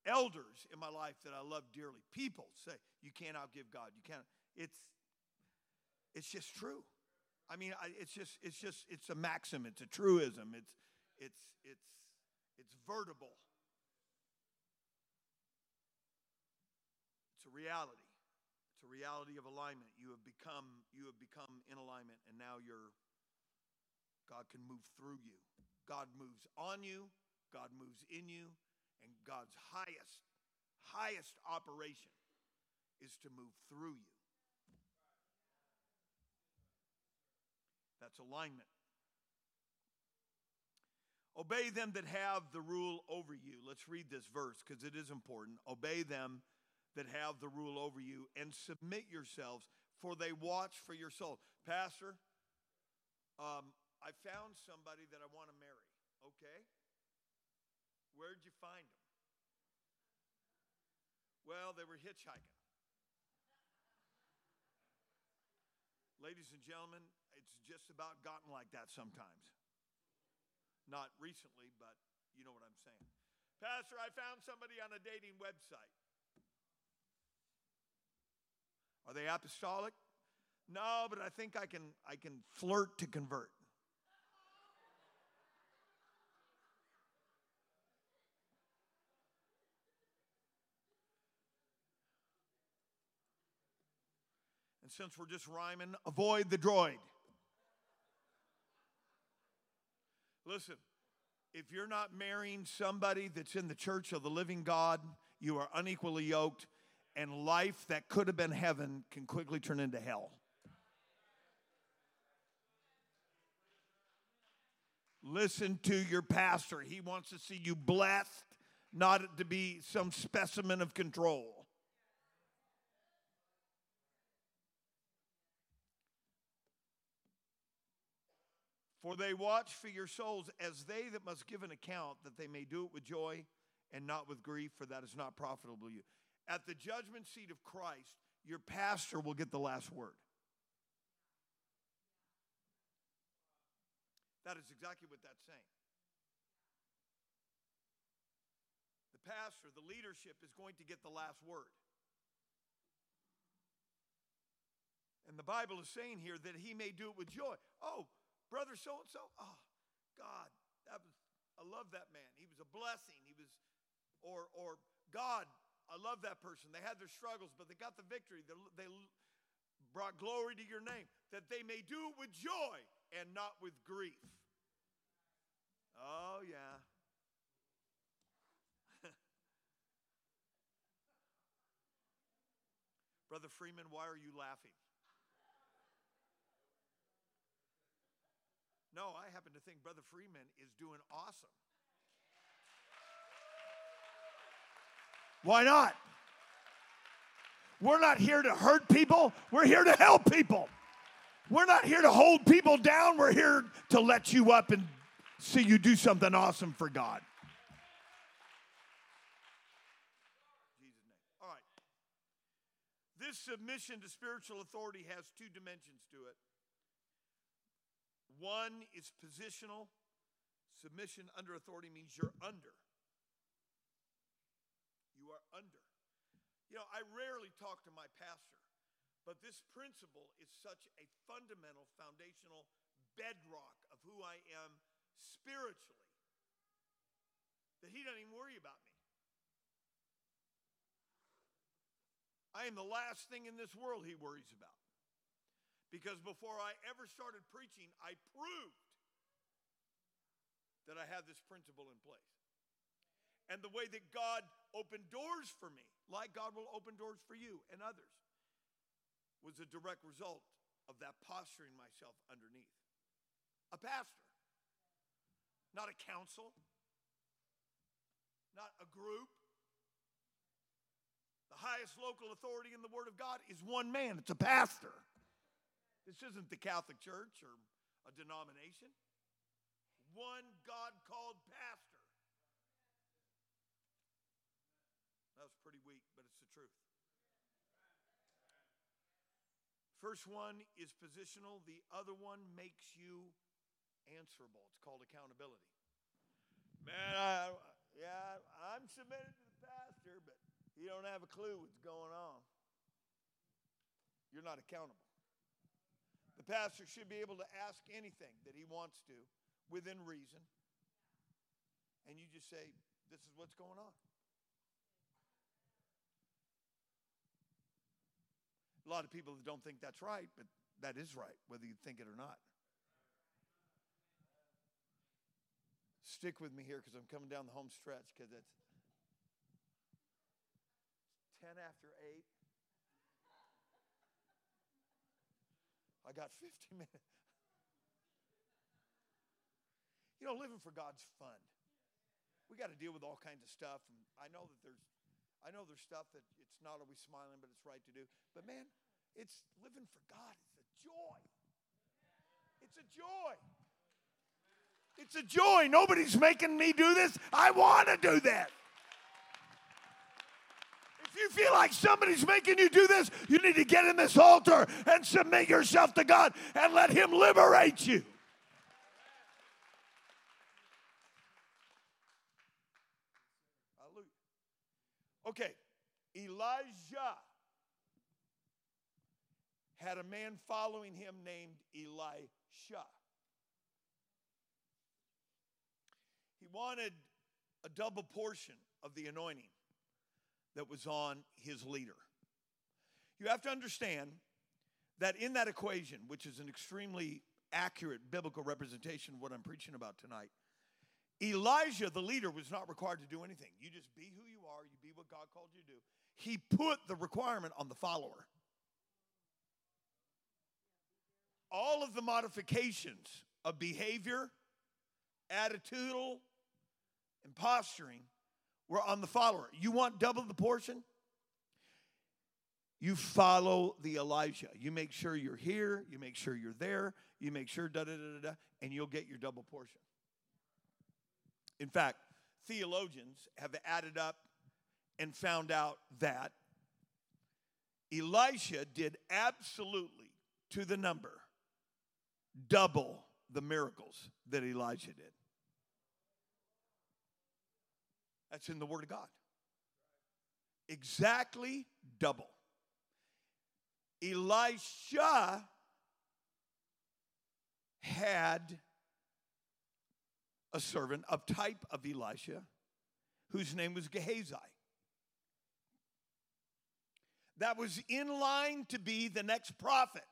elders in my life that I love dearly, people say, you can't outgive God. You can't, it's, it's just true. I mean, I, it's just, it's just, it's a maxim. It's a truism. It's, it's, it's, It's vertible. It's a reality. It's a reality of alignment. You have become, you have become in alignment, and now you're, God can move through you. God moves on you. God moves in you. And God's highest, highest operation is to move through you. That's alignment. Obey them that have the rule over you. Let's read this verse because it is important. Obey them that have the rule over you and submit yourselves, for they watch for your soul. Pastor, um, I found somebody that I want to marry. Okay. Where'd you find them? Well, they were hitchhiking. Ladies and gentlemen, it's just about gotten like that sometimes. Not recently, but you know what I'm saying. Pastor, I found somebody on a dating website. Are they apostolic? No, but I think I can I can flirt to convert. And since we're just rhyming, avoid the droid. Listen, if you're not marrying somebody that's in the church of the living God, you are unequally yoked, and life that could have been heaven can quickly turn into hell. Listen to your pastor. He wants to see you blessed, not to be some specimen of control. For they watch for your souls as they that must give an account, that they may do it with joy and not with grief, for that is not profitable to you. At the judgment seat of Christ, your pastor will get the last word. That is exactly what that's saying. The pastor, the leadership, is going to get the last word. And the Bible is saying here that he may do it with joy. Oh, brother so-and-so, oh, God, that was, I love that man. He was a blessing. He was, or, or God, I love that person. They had their struggles, but they got the victory. They, they brought glory to your name, that they may do it with joy and not with grief. Oh, yeah. Brother Freeman, why are you laughing? No, I happen to think Brother Freeman is doing awesome. Why not? We're not here to hurt people. We're here to help people. We're not here to hold people down. We're here to let you up and see you do something awesome for God. Jesus' name. All right. This submission to spiritual authority has two dimensions to it. One is positional. Submission under authority means you're under. You are under. You know, I rarely talk to my pastor, but this principle is such a fundamental, foundational bedrock of who I am spiritually that he doesn't even worry about me. I am the last thing in this world he worries about. Because before I ever started preaching, I proved that I have this principle in place. And the way that God opened doors for me, like God will open doors for you and others, was a direct result of that posturing myself underneath. A pastor, not a council, not a group. The highest local authority in the Word of God is one man. It's a pastor. This isn't the Catholic Church or a denomination. One God-called pastor. That was pretty weak, but it's the truth. First one is positional. The other one makes you answerable. It's called accountability. Man, I, yeah, I'm submitted to the pastor, but you don't have a clue what's going on. You're not accountable. The pastor should be able to ask anything that he wants to within reason. And you just say, this is what's going on. A lot of people don't think that's right, but that is right, whether you think it or not. Stick with me here because I'm coming down the home stretch because it's ten after eight. I got fifty minutes. You know, living for God's fun. We got to deal with all kinds of stuff. And I know that there's, I know there's stuff that it's not always smiling, but it's right to do. But man, it's living for God. It's a joy. It's a joy. It's a joy. Nobody's making me do this. I want to do that. If you feel like somebody's making you do this, you need to get in this altar and submit yourself to God and let Him liberate you. Hallelujah. Okay, Elijah had a man following him named Elisha. He wanted a double portion of the anointing that was on his leader. You have to understand that in that equation, which is an extremely accurate biblical representation of what I'm preaching about tonight, Elijah, the leader, was not required to do anything. You just be who you are, you be what God called you to do. He put the requirement on the follower. All of the modifications of behavior, attitudinal, and posturing were on the follower. You want double the portion? You follow the Elijah. You make sure you're here. You make sure you're there. You make sure da-da-da-da-da, and you'll get your double portion. In fact, theologians have added up and found out that Elisha did absolutely, to the number, double the miracles that Elijah did. That's in the Word of God. Exactly double. Elisha had a servant of type of Elisha whose name was Gehazi. That was in line to be the next prophet.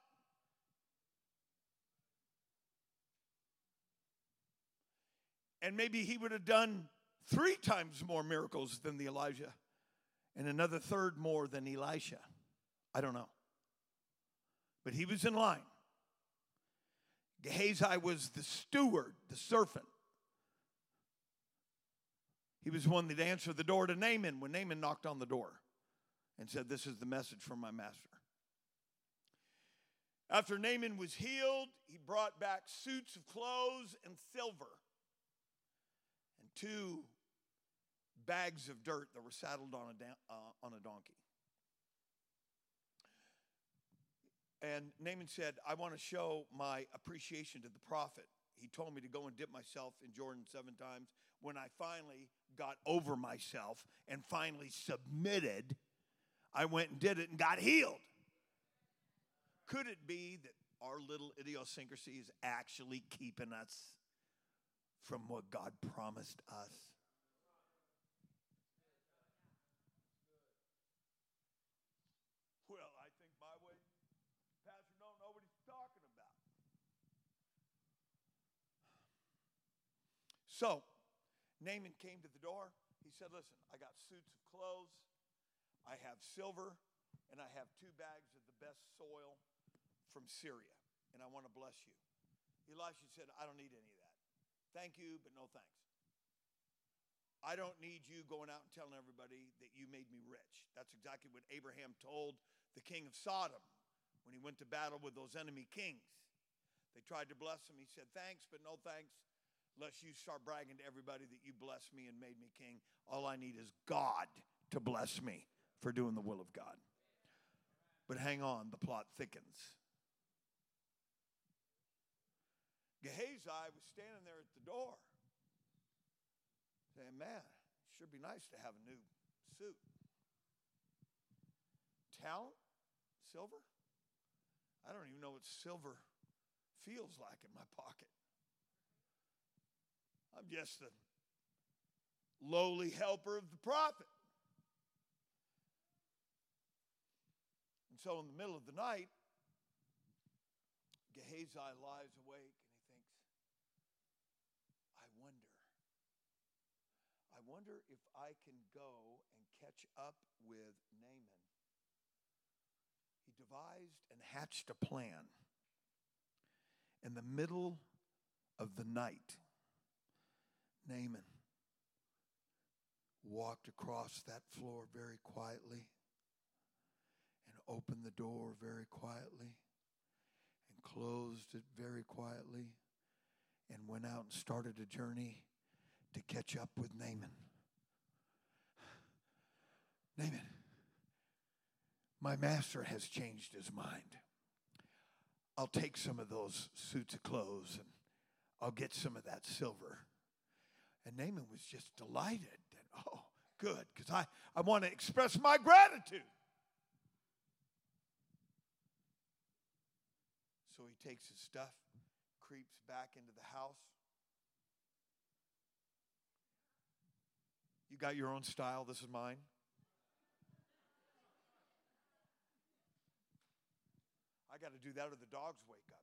And maybe he would have done three times more miracles than the Elijah, and another third more than Elisha. I don't know. But he was in line. Gehazi was the steward, the servant. He was one that answered the door to Naaman when Naaman knocked on the door and said, this is the message from my master. After Naaman was healed, he brought back suits of clothes and silver and two bags of dirt that were saddled on a, da- uh, on a donkey. And Naaman said, I want to show my appreciation to the prophet. He told me to go and dip myself in Jordan seven times. When I finally got over myself and finally submitted, I went and did it and got healed. Could it be that our little idiosyncrasy is actually keeping us from what God promised us? Well, I think my way, Pastor, no, nobody's talking about. So, Naaman came to the door. He said, listen, I got suits of clothes. I have silver. And I have two bags of the best soil from Syria, and I want to bless you. Elisha said, I don't need any of that. Thank you, but no thanks. I don't need you going out and telling everybody that you made me rich. That's exactly what Abraham told the king of Sodom when he went to battle with those enemy kings. They tried to bless him. He said, thanks, but no thanks, lest you start bragging to everybody that you blessed me and made me king. All I need is God to bless me for doing the will of God. But hang on, the plot thickens. Gehazi was standing there at the door saying, man, it sure be nice to have a new suit. Talent? Silver? I don't even know what silver feels like in my pocket. I'm just the lowly helper of the prophet. So in the middle of the night, Gehazi lies awake and he thinks, I wonder, I wonder if I can go and catch up with Naaman. He devised and hatched a plan. In the middle of the night, Naaman walked across that floor very quietly. Opened the door very quietly and closed it very quietly and went out and started a journey to catch up with Naaman. Naaman, my master has changed his mind. I'll take some of those suits of clothes and I'll get some of that silver. And Naaman was just delighted that, oh, good, because I, I want to express my gratitude. So he takes his stuff, creeps back into the house. You got your own style. This is mine. I got to do that or the dogs wake up.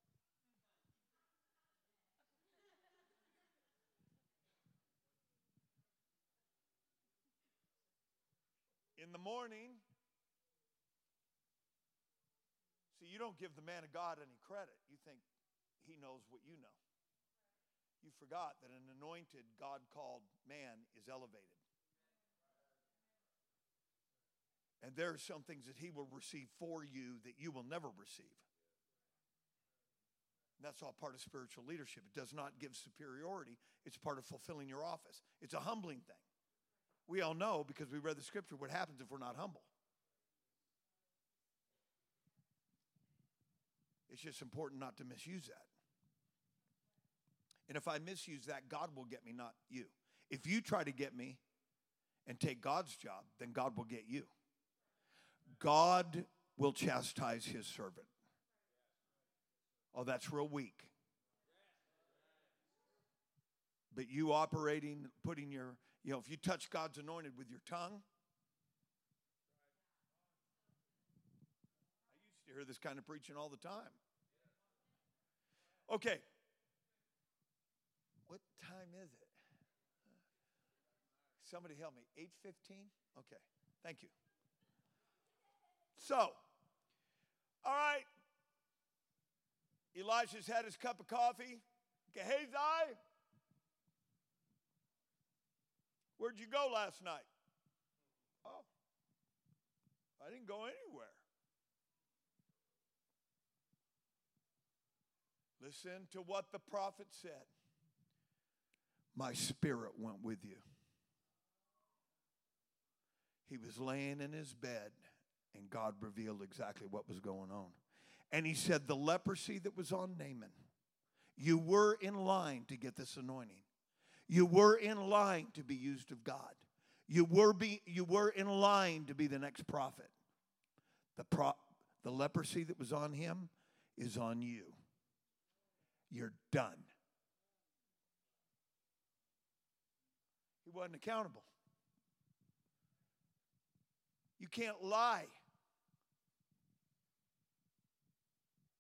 In the morning, you don't give the man of God any credit. You think he knows what you know. You forgot that an anointed, God-called man is elevated. And there are some things that he will receive for you that you will never receive. And that's all part of spiritual leadership. It does not give superiority. It's part of fulfilling your office. It's a humbling thing. We all know, because we read the scripture, what happens if we're not humble. It's just important not to misuse that. And if I misuse that, God will get me, not you. If you try to get me and take God's job, then God will get you. God will chastise his servant. Oh, that's real weak. But you operating, putting your, you know, if you touch God's anointed with your tongue. I used to hear this kind of preaching all the time. Okay, what time is it? Somebody help me, eight fifteen? Okay, thank you. So, all right, Elijah's had his cup of coffee. Gehazi, where'd you go last night? Oh, I didn't go anywhere. Listen to what the prophet said. My spirit went with you. He was laying in his bed, and God revealed exactly what was going on. And he said, the leprosy that was on Naaman, you were in line to get this anointing. You were in line to be used of God. You were be, you were in line to be the next prophet. The pro, the leprosy that was on him is on you. You're done. He wasn't accountable. You can't lie.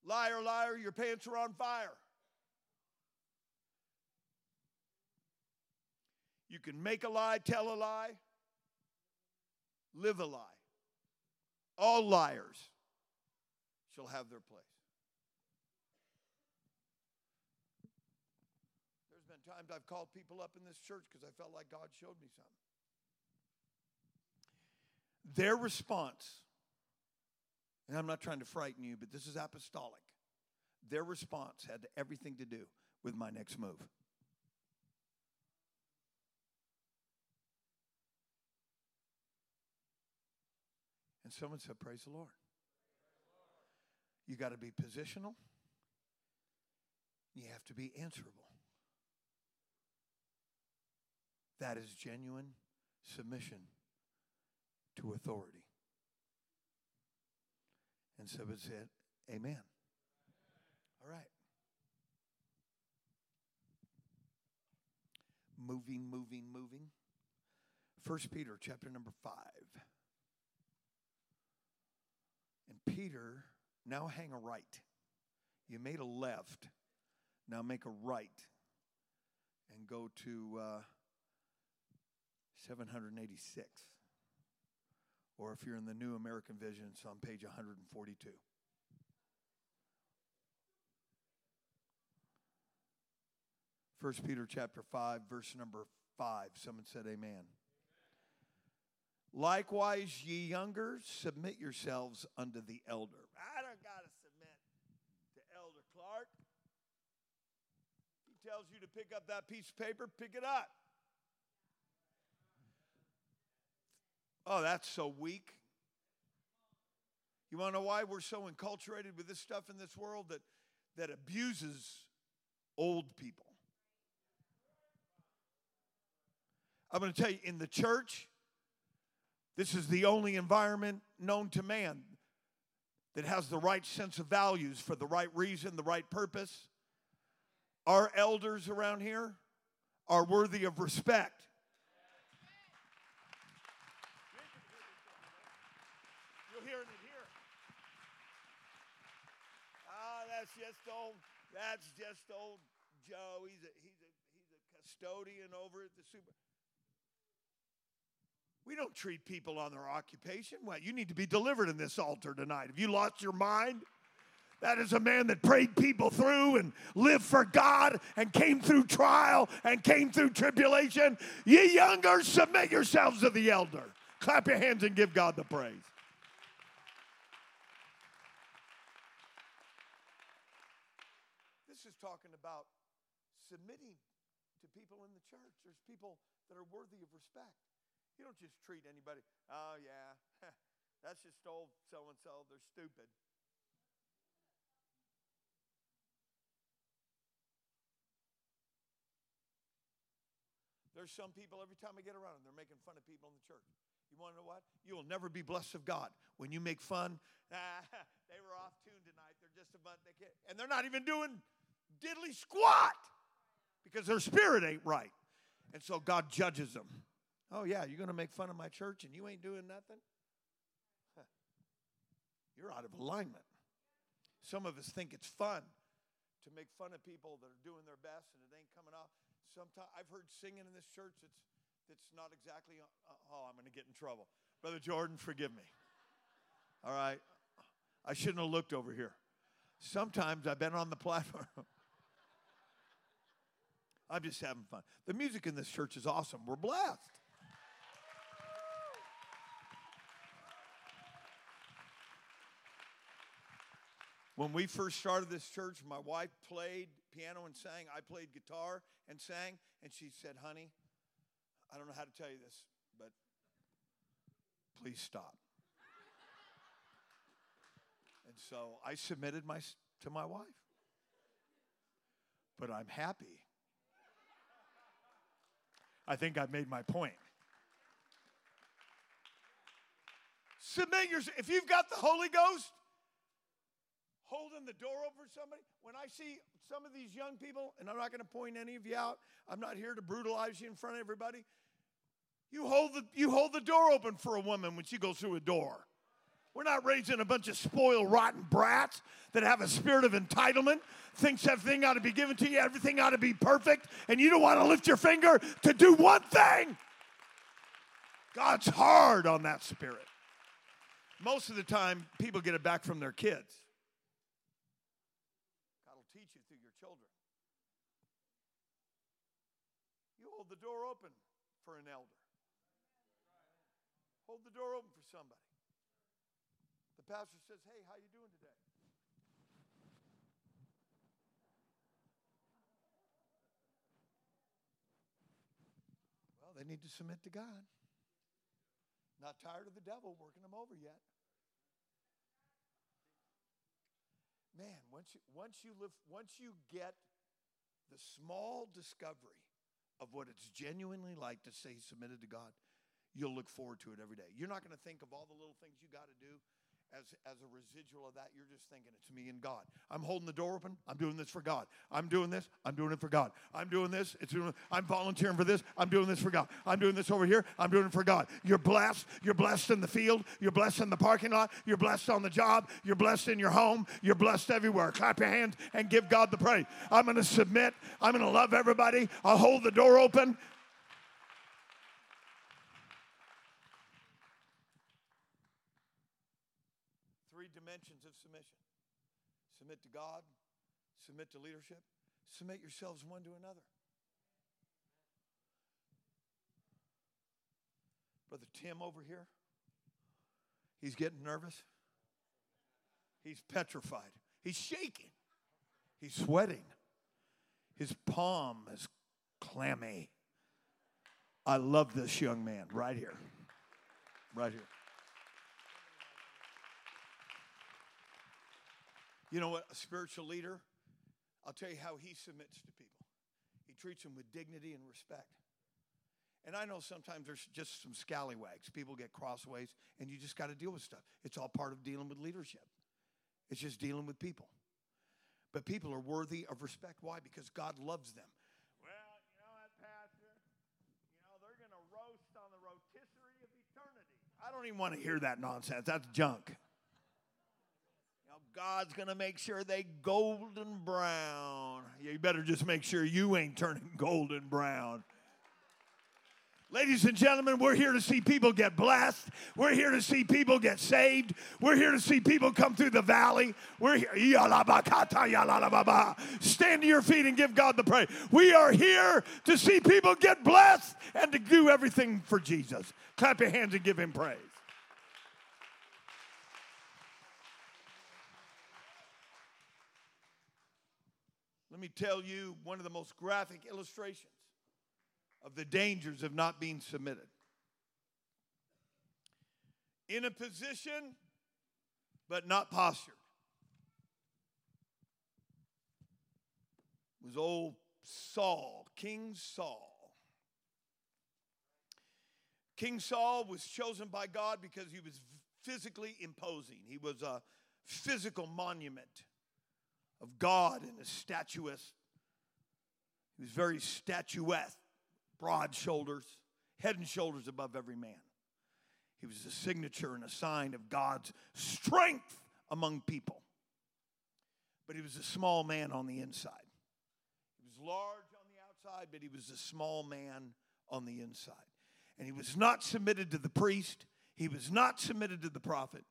Liar, liar, your pants are on fire. You can make a lie, tell a lie, live a lie. All liars shall have their place. There's been times I've called people up in this church because I felt like God showed me something. Their response, and I'm not trying to frighten you, but this is apostolic. Their response had everything to do with my next move. And someone said, praise the Lord. You got to be positional. You have to be answerable. That is genuine submission to authority. And someone said, amen. All right. Moving, moving, moving. First Peter chapter number five. Peter, now hang a right. You made a left. Now make a right and go to uh, seven eighty-six. Or if you're in the New American Version, it's on page one forty-two. First Peter chapter five, verse number five. Someone said amen. Likewise, ye younger, submit yourselves unto the elder. I don't got to submit to Elder Clark. He tells you to pick up that piece of paper, pick it up. Oh, that's so weak. You want to know why we're so enculturated with this stuff in this world that, that abuses old people? I'm going to tell you, in the church, this is the only environment known to man that has the right sense of values for the right reason, the right purpose. Our elders around here are worthy of respect. You're hearing it here. Ah, that's just old. That's just old Joe. He's a he's a he's a custodian over at the super. We don't treat people on their occupation. Well, you need to be delivered in this altar tonight. Have you lost your mind? That is a man that prayed people through and lived for God and came through trial and came through tribulation. Ye younger, submit yourselves to the elder. Clap your hands and give God the praise. This is talking about submitting to people in the church. There's people that are worthy of respect. You don't just treat anybody, oh, yeah, that's just old so-and-so, they're stupid. There's some people, every time I get around them, they're making fun of people in the church. You want to know what? You will never be blessed of God when you make fun. Ah, they were off tune tonight. They're just a bunch. They can't. And they're not even doing diddly squat because their spirit ain't right. And so God judges them. Oh, yeah, you're going to make fun of my church and you ain't doing nothing? Huh. You're out of alignment. Some of us think it's fun to make fun of people that are doing their best and it ain't coming off. Sometimes I've heard singing in this church that's, that's not exactly, uh, oh, I'm going to get in trouble. Brother Jordan, forgive me. All right. I shouldn't have looked over here. Sometimes I've been on the platform. I'm just having fun. The music in this church is awesome. We're blessed. When we first started this church, my wife played piano and sang. I played guitar and sang. And she said, honey, I don't know how to tell you this, but please stop. And And so I submitted my, to my wife. But I'm happy. I think I've made my point. Submit yourself. If you've got the Holy Ghost, holding the door open for somebody. When I see some of these young people, and I'm not going to point any of you out. I'm not here to brutalize you in front of everybody. You hold the, you hold the door open for a woman when she goes through a door. We're not raising a bunch of spoiled, rotten brats that have a spirit of entitlement, thinks everything ought to be given to you, everything ought to be perfect, and you don't want to lift your finger to do one thing. God's hard on that spirit. Most of the time, people get it back from their kids. God will teach you through your children. You hold the door open for an elder. Hold the door open for somebody. Pastor says, hey, how you doing today? Well, they need to submit to God. Not tired of the devil working them over yet. Man, once you, once you live, once you get the small discovery of what it's genuinely like to say submitted to God, you'll look forward to it every day. You're not going to think of all the little things you got to do. As, as a residual of that, you're just thinking, it's me and God. I'm holding the door open. I'm doing this for God. I'm doing this. I'm doing it for God. I'm doing this. It's doing, I'm volunteering for this. I'm doing this for God. I'm doing this over here. I'm doing it for God. You're blessed. You're blessed in the field. You're blessed in the parking lot. You're blessed on the job. You're blessed in your home. You're blessed everywhere. Clap your hands and give God the praise. I'm going to submit. I'm going to love everybody. I'll hold the door open. Dimensions of submission. Submit to God, submit to leadership, submit yourselves one to another. Brother Tim over here, he's getting nervous. He's petrified. He's shaking. He's sweating. His palm is clammy. I love this young man right here. Right here. You know what? A spiritual leader, I'll tell you how he submits to people. He treats them with dignity and respect. And I know sometimes there's just some scallywags. People get crossways, and you just got to deal with stuff. It's all part of dealing with leadership. It's just dealing with people. But people are worthy of respect. Why? Because God loves them. Well, you know what, Pastor? You know, they're going to roast on the rotisserie of eternity. I don't even want to hear that nonsense. That's junk. God's going to make sure they golden brown. You better just make sure you ain't turning golden brown. Ladies and gentlemen, we're here to see people get blessed. We're here to see people get saved. We're here to see people come through the valley. We're here. Stand to your feet and give God the praise. We are here to see people get blessed and to do everything for Jesus. Clap your hands and give him praise. Let me tell you one of the most graphic illustrations of the dangers of not being submitted. In a position, but not postured. It was old Saul, King Saul. King Saul was chosen by God because he was physically imposing. He was a physical monument of God and his statuesque. He was very statuesque, broad shoulders, head and shoulders above every man. He was a signature and a sign of God's strength among people. But he was a small man on the inside. He was large on the outside, but he was a small man on the inside. And he was not submitted to the priest. He was not submitted to the prophet.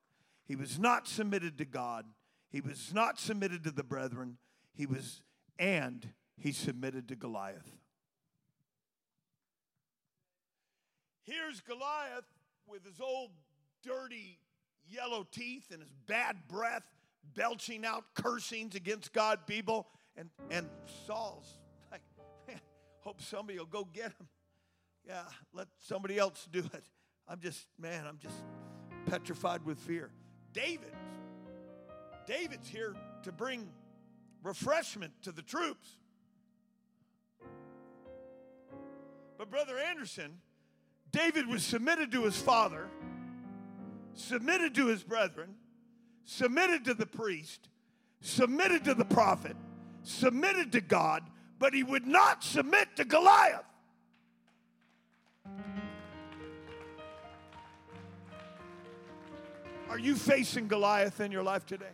He was not submitted to God. He was not submitted to the brethren. He was, and he submitted to Goliath. Here's Goliath with his old dirty yellow teeth and his bad breath, belching out cursings against God people. And, and Saul's like, man, hope somebody will go get him. Yeah, let somebody else do it. I'm just, man, I'm just petrified with fear. David. David's here to bring refreshment to the troops. But Brother Anderson, David was submitted to his father, submitted to his brethren, submitted to the priest, submitted to the prophet, submitted to God, but he would not submit to Goliath. Are you facing Goliath in your life today?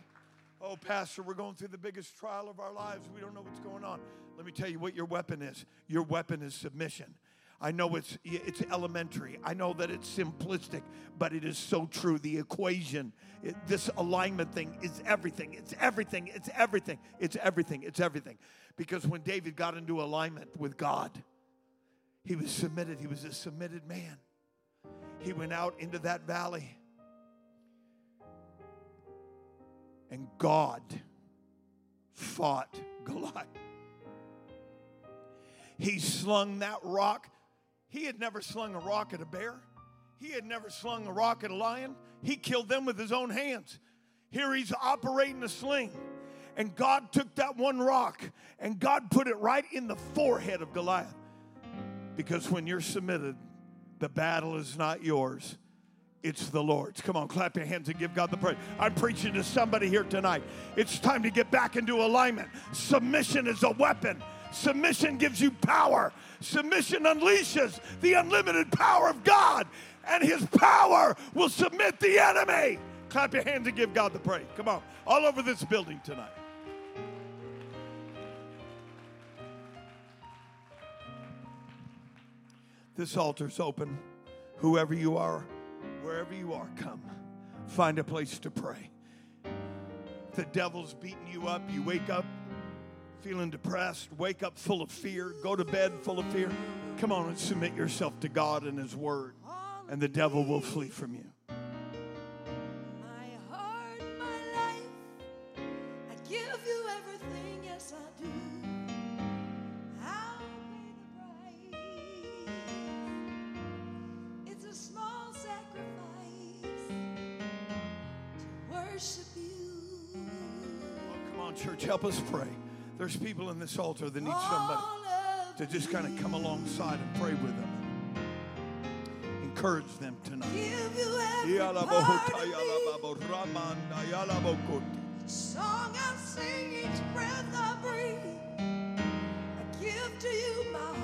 Oh, Pastor, we're going through the biggest trial of our lives. We don't know what's going on. Let me tell you what your weapon is. Your weapon is submission. I know it's it's elementary. I know that it's simplistic, but it is so true. The equation, it, this alignment thing is everything. It's everything. It's everything. It's everything. It's everything. Because when David got into alignment with God, he was submitted. He was a submitted man. He went out into that valley. And God fought Goliath. He slung that rock. He had never slung a rock at a bear. He had never slung a rock at a lion. He killed them with his own hands. Here he's operating a sling. And God took that one rock and God put it right in the forehead of Goliath. Because when you're submitted, the battle is not yours. It's the Lord's. Come on, clap your hands and give God the praise. I'm preaching to somebody here tonight. It's time to get back into alignment. Submission is a weapon. Submission gives you power. Submission unleashes the unlimited power of God, and his power will submit the enemy. Clap your hands and give God the praise. Come on, all over this building tonight. This altar's open. Whoever you are, wherever you are, come. Find a place to pray. The devil's beating you up. You wake up feeling depressed. Wake up full of fear. Go to bed full of fear. Come on and submit yourself to God and his word. And the devil will flee from you. My heart, my life, I give you everything, yes I do. I'll pay the price. It's a small sacrifice to worship you. Well, come on, church, help us pray. There's people in this altar that need somebody to just kind of come alongside and pray with them. Encourage them tonight. Each song I sing, each breath I breathe, I give to you my heart.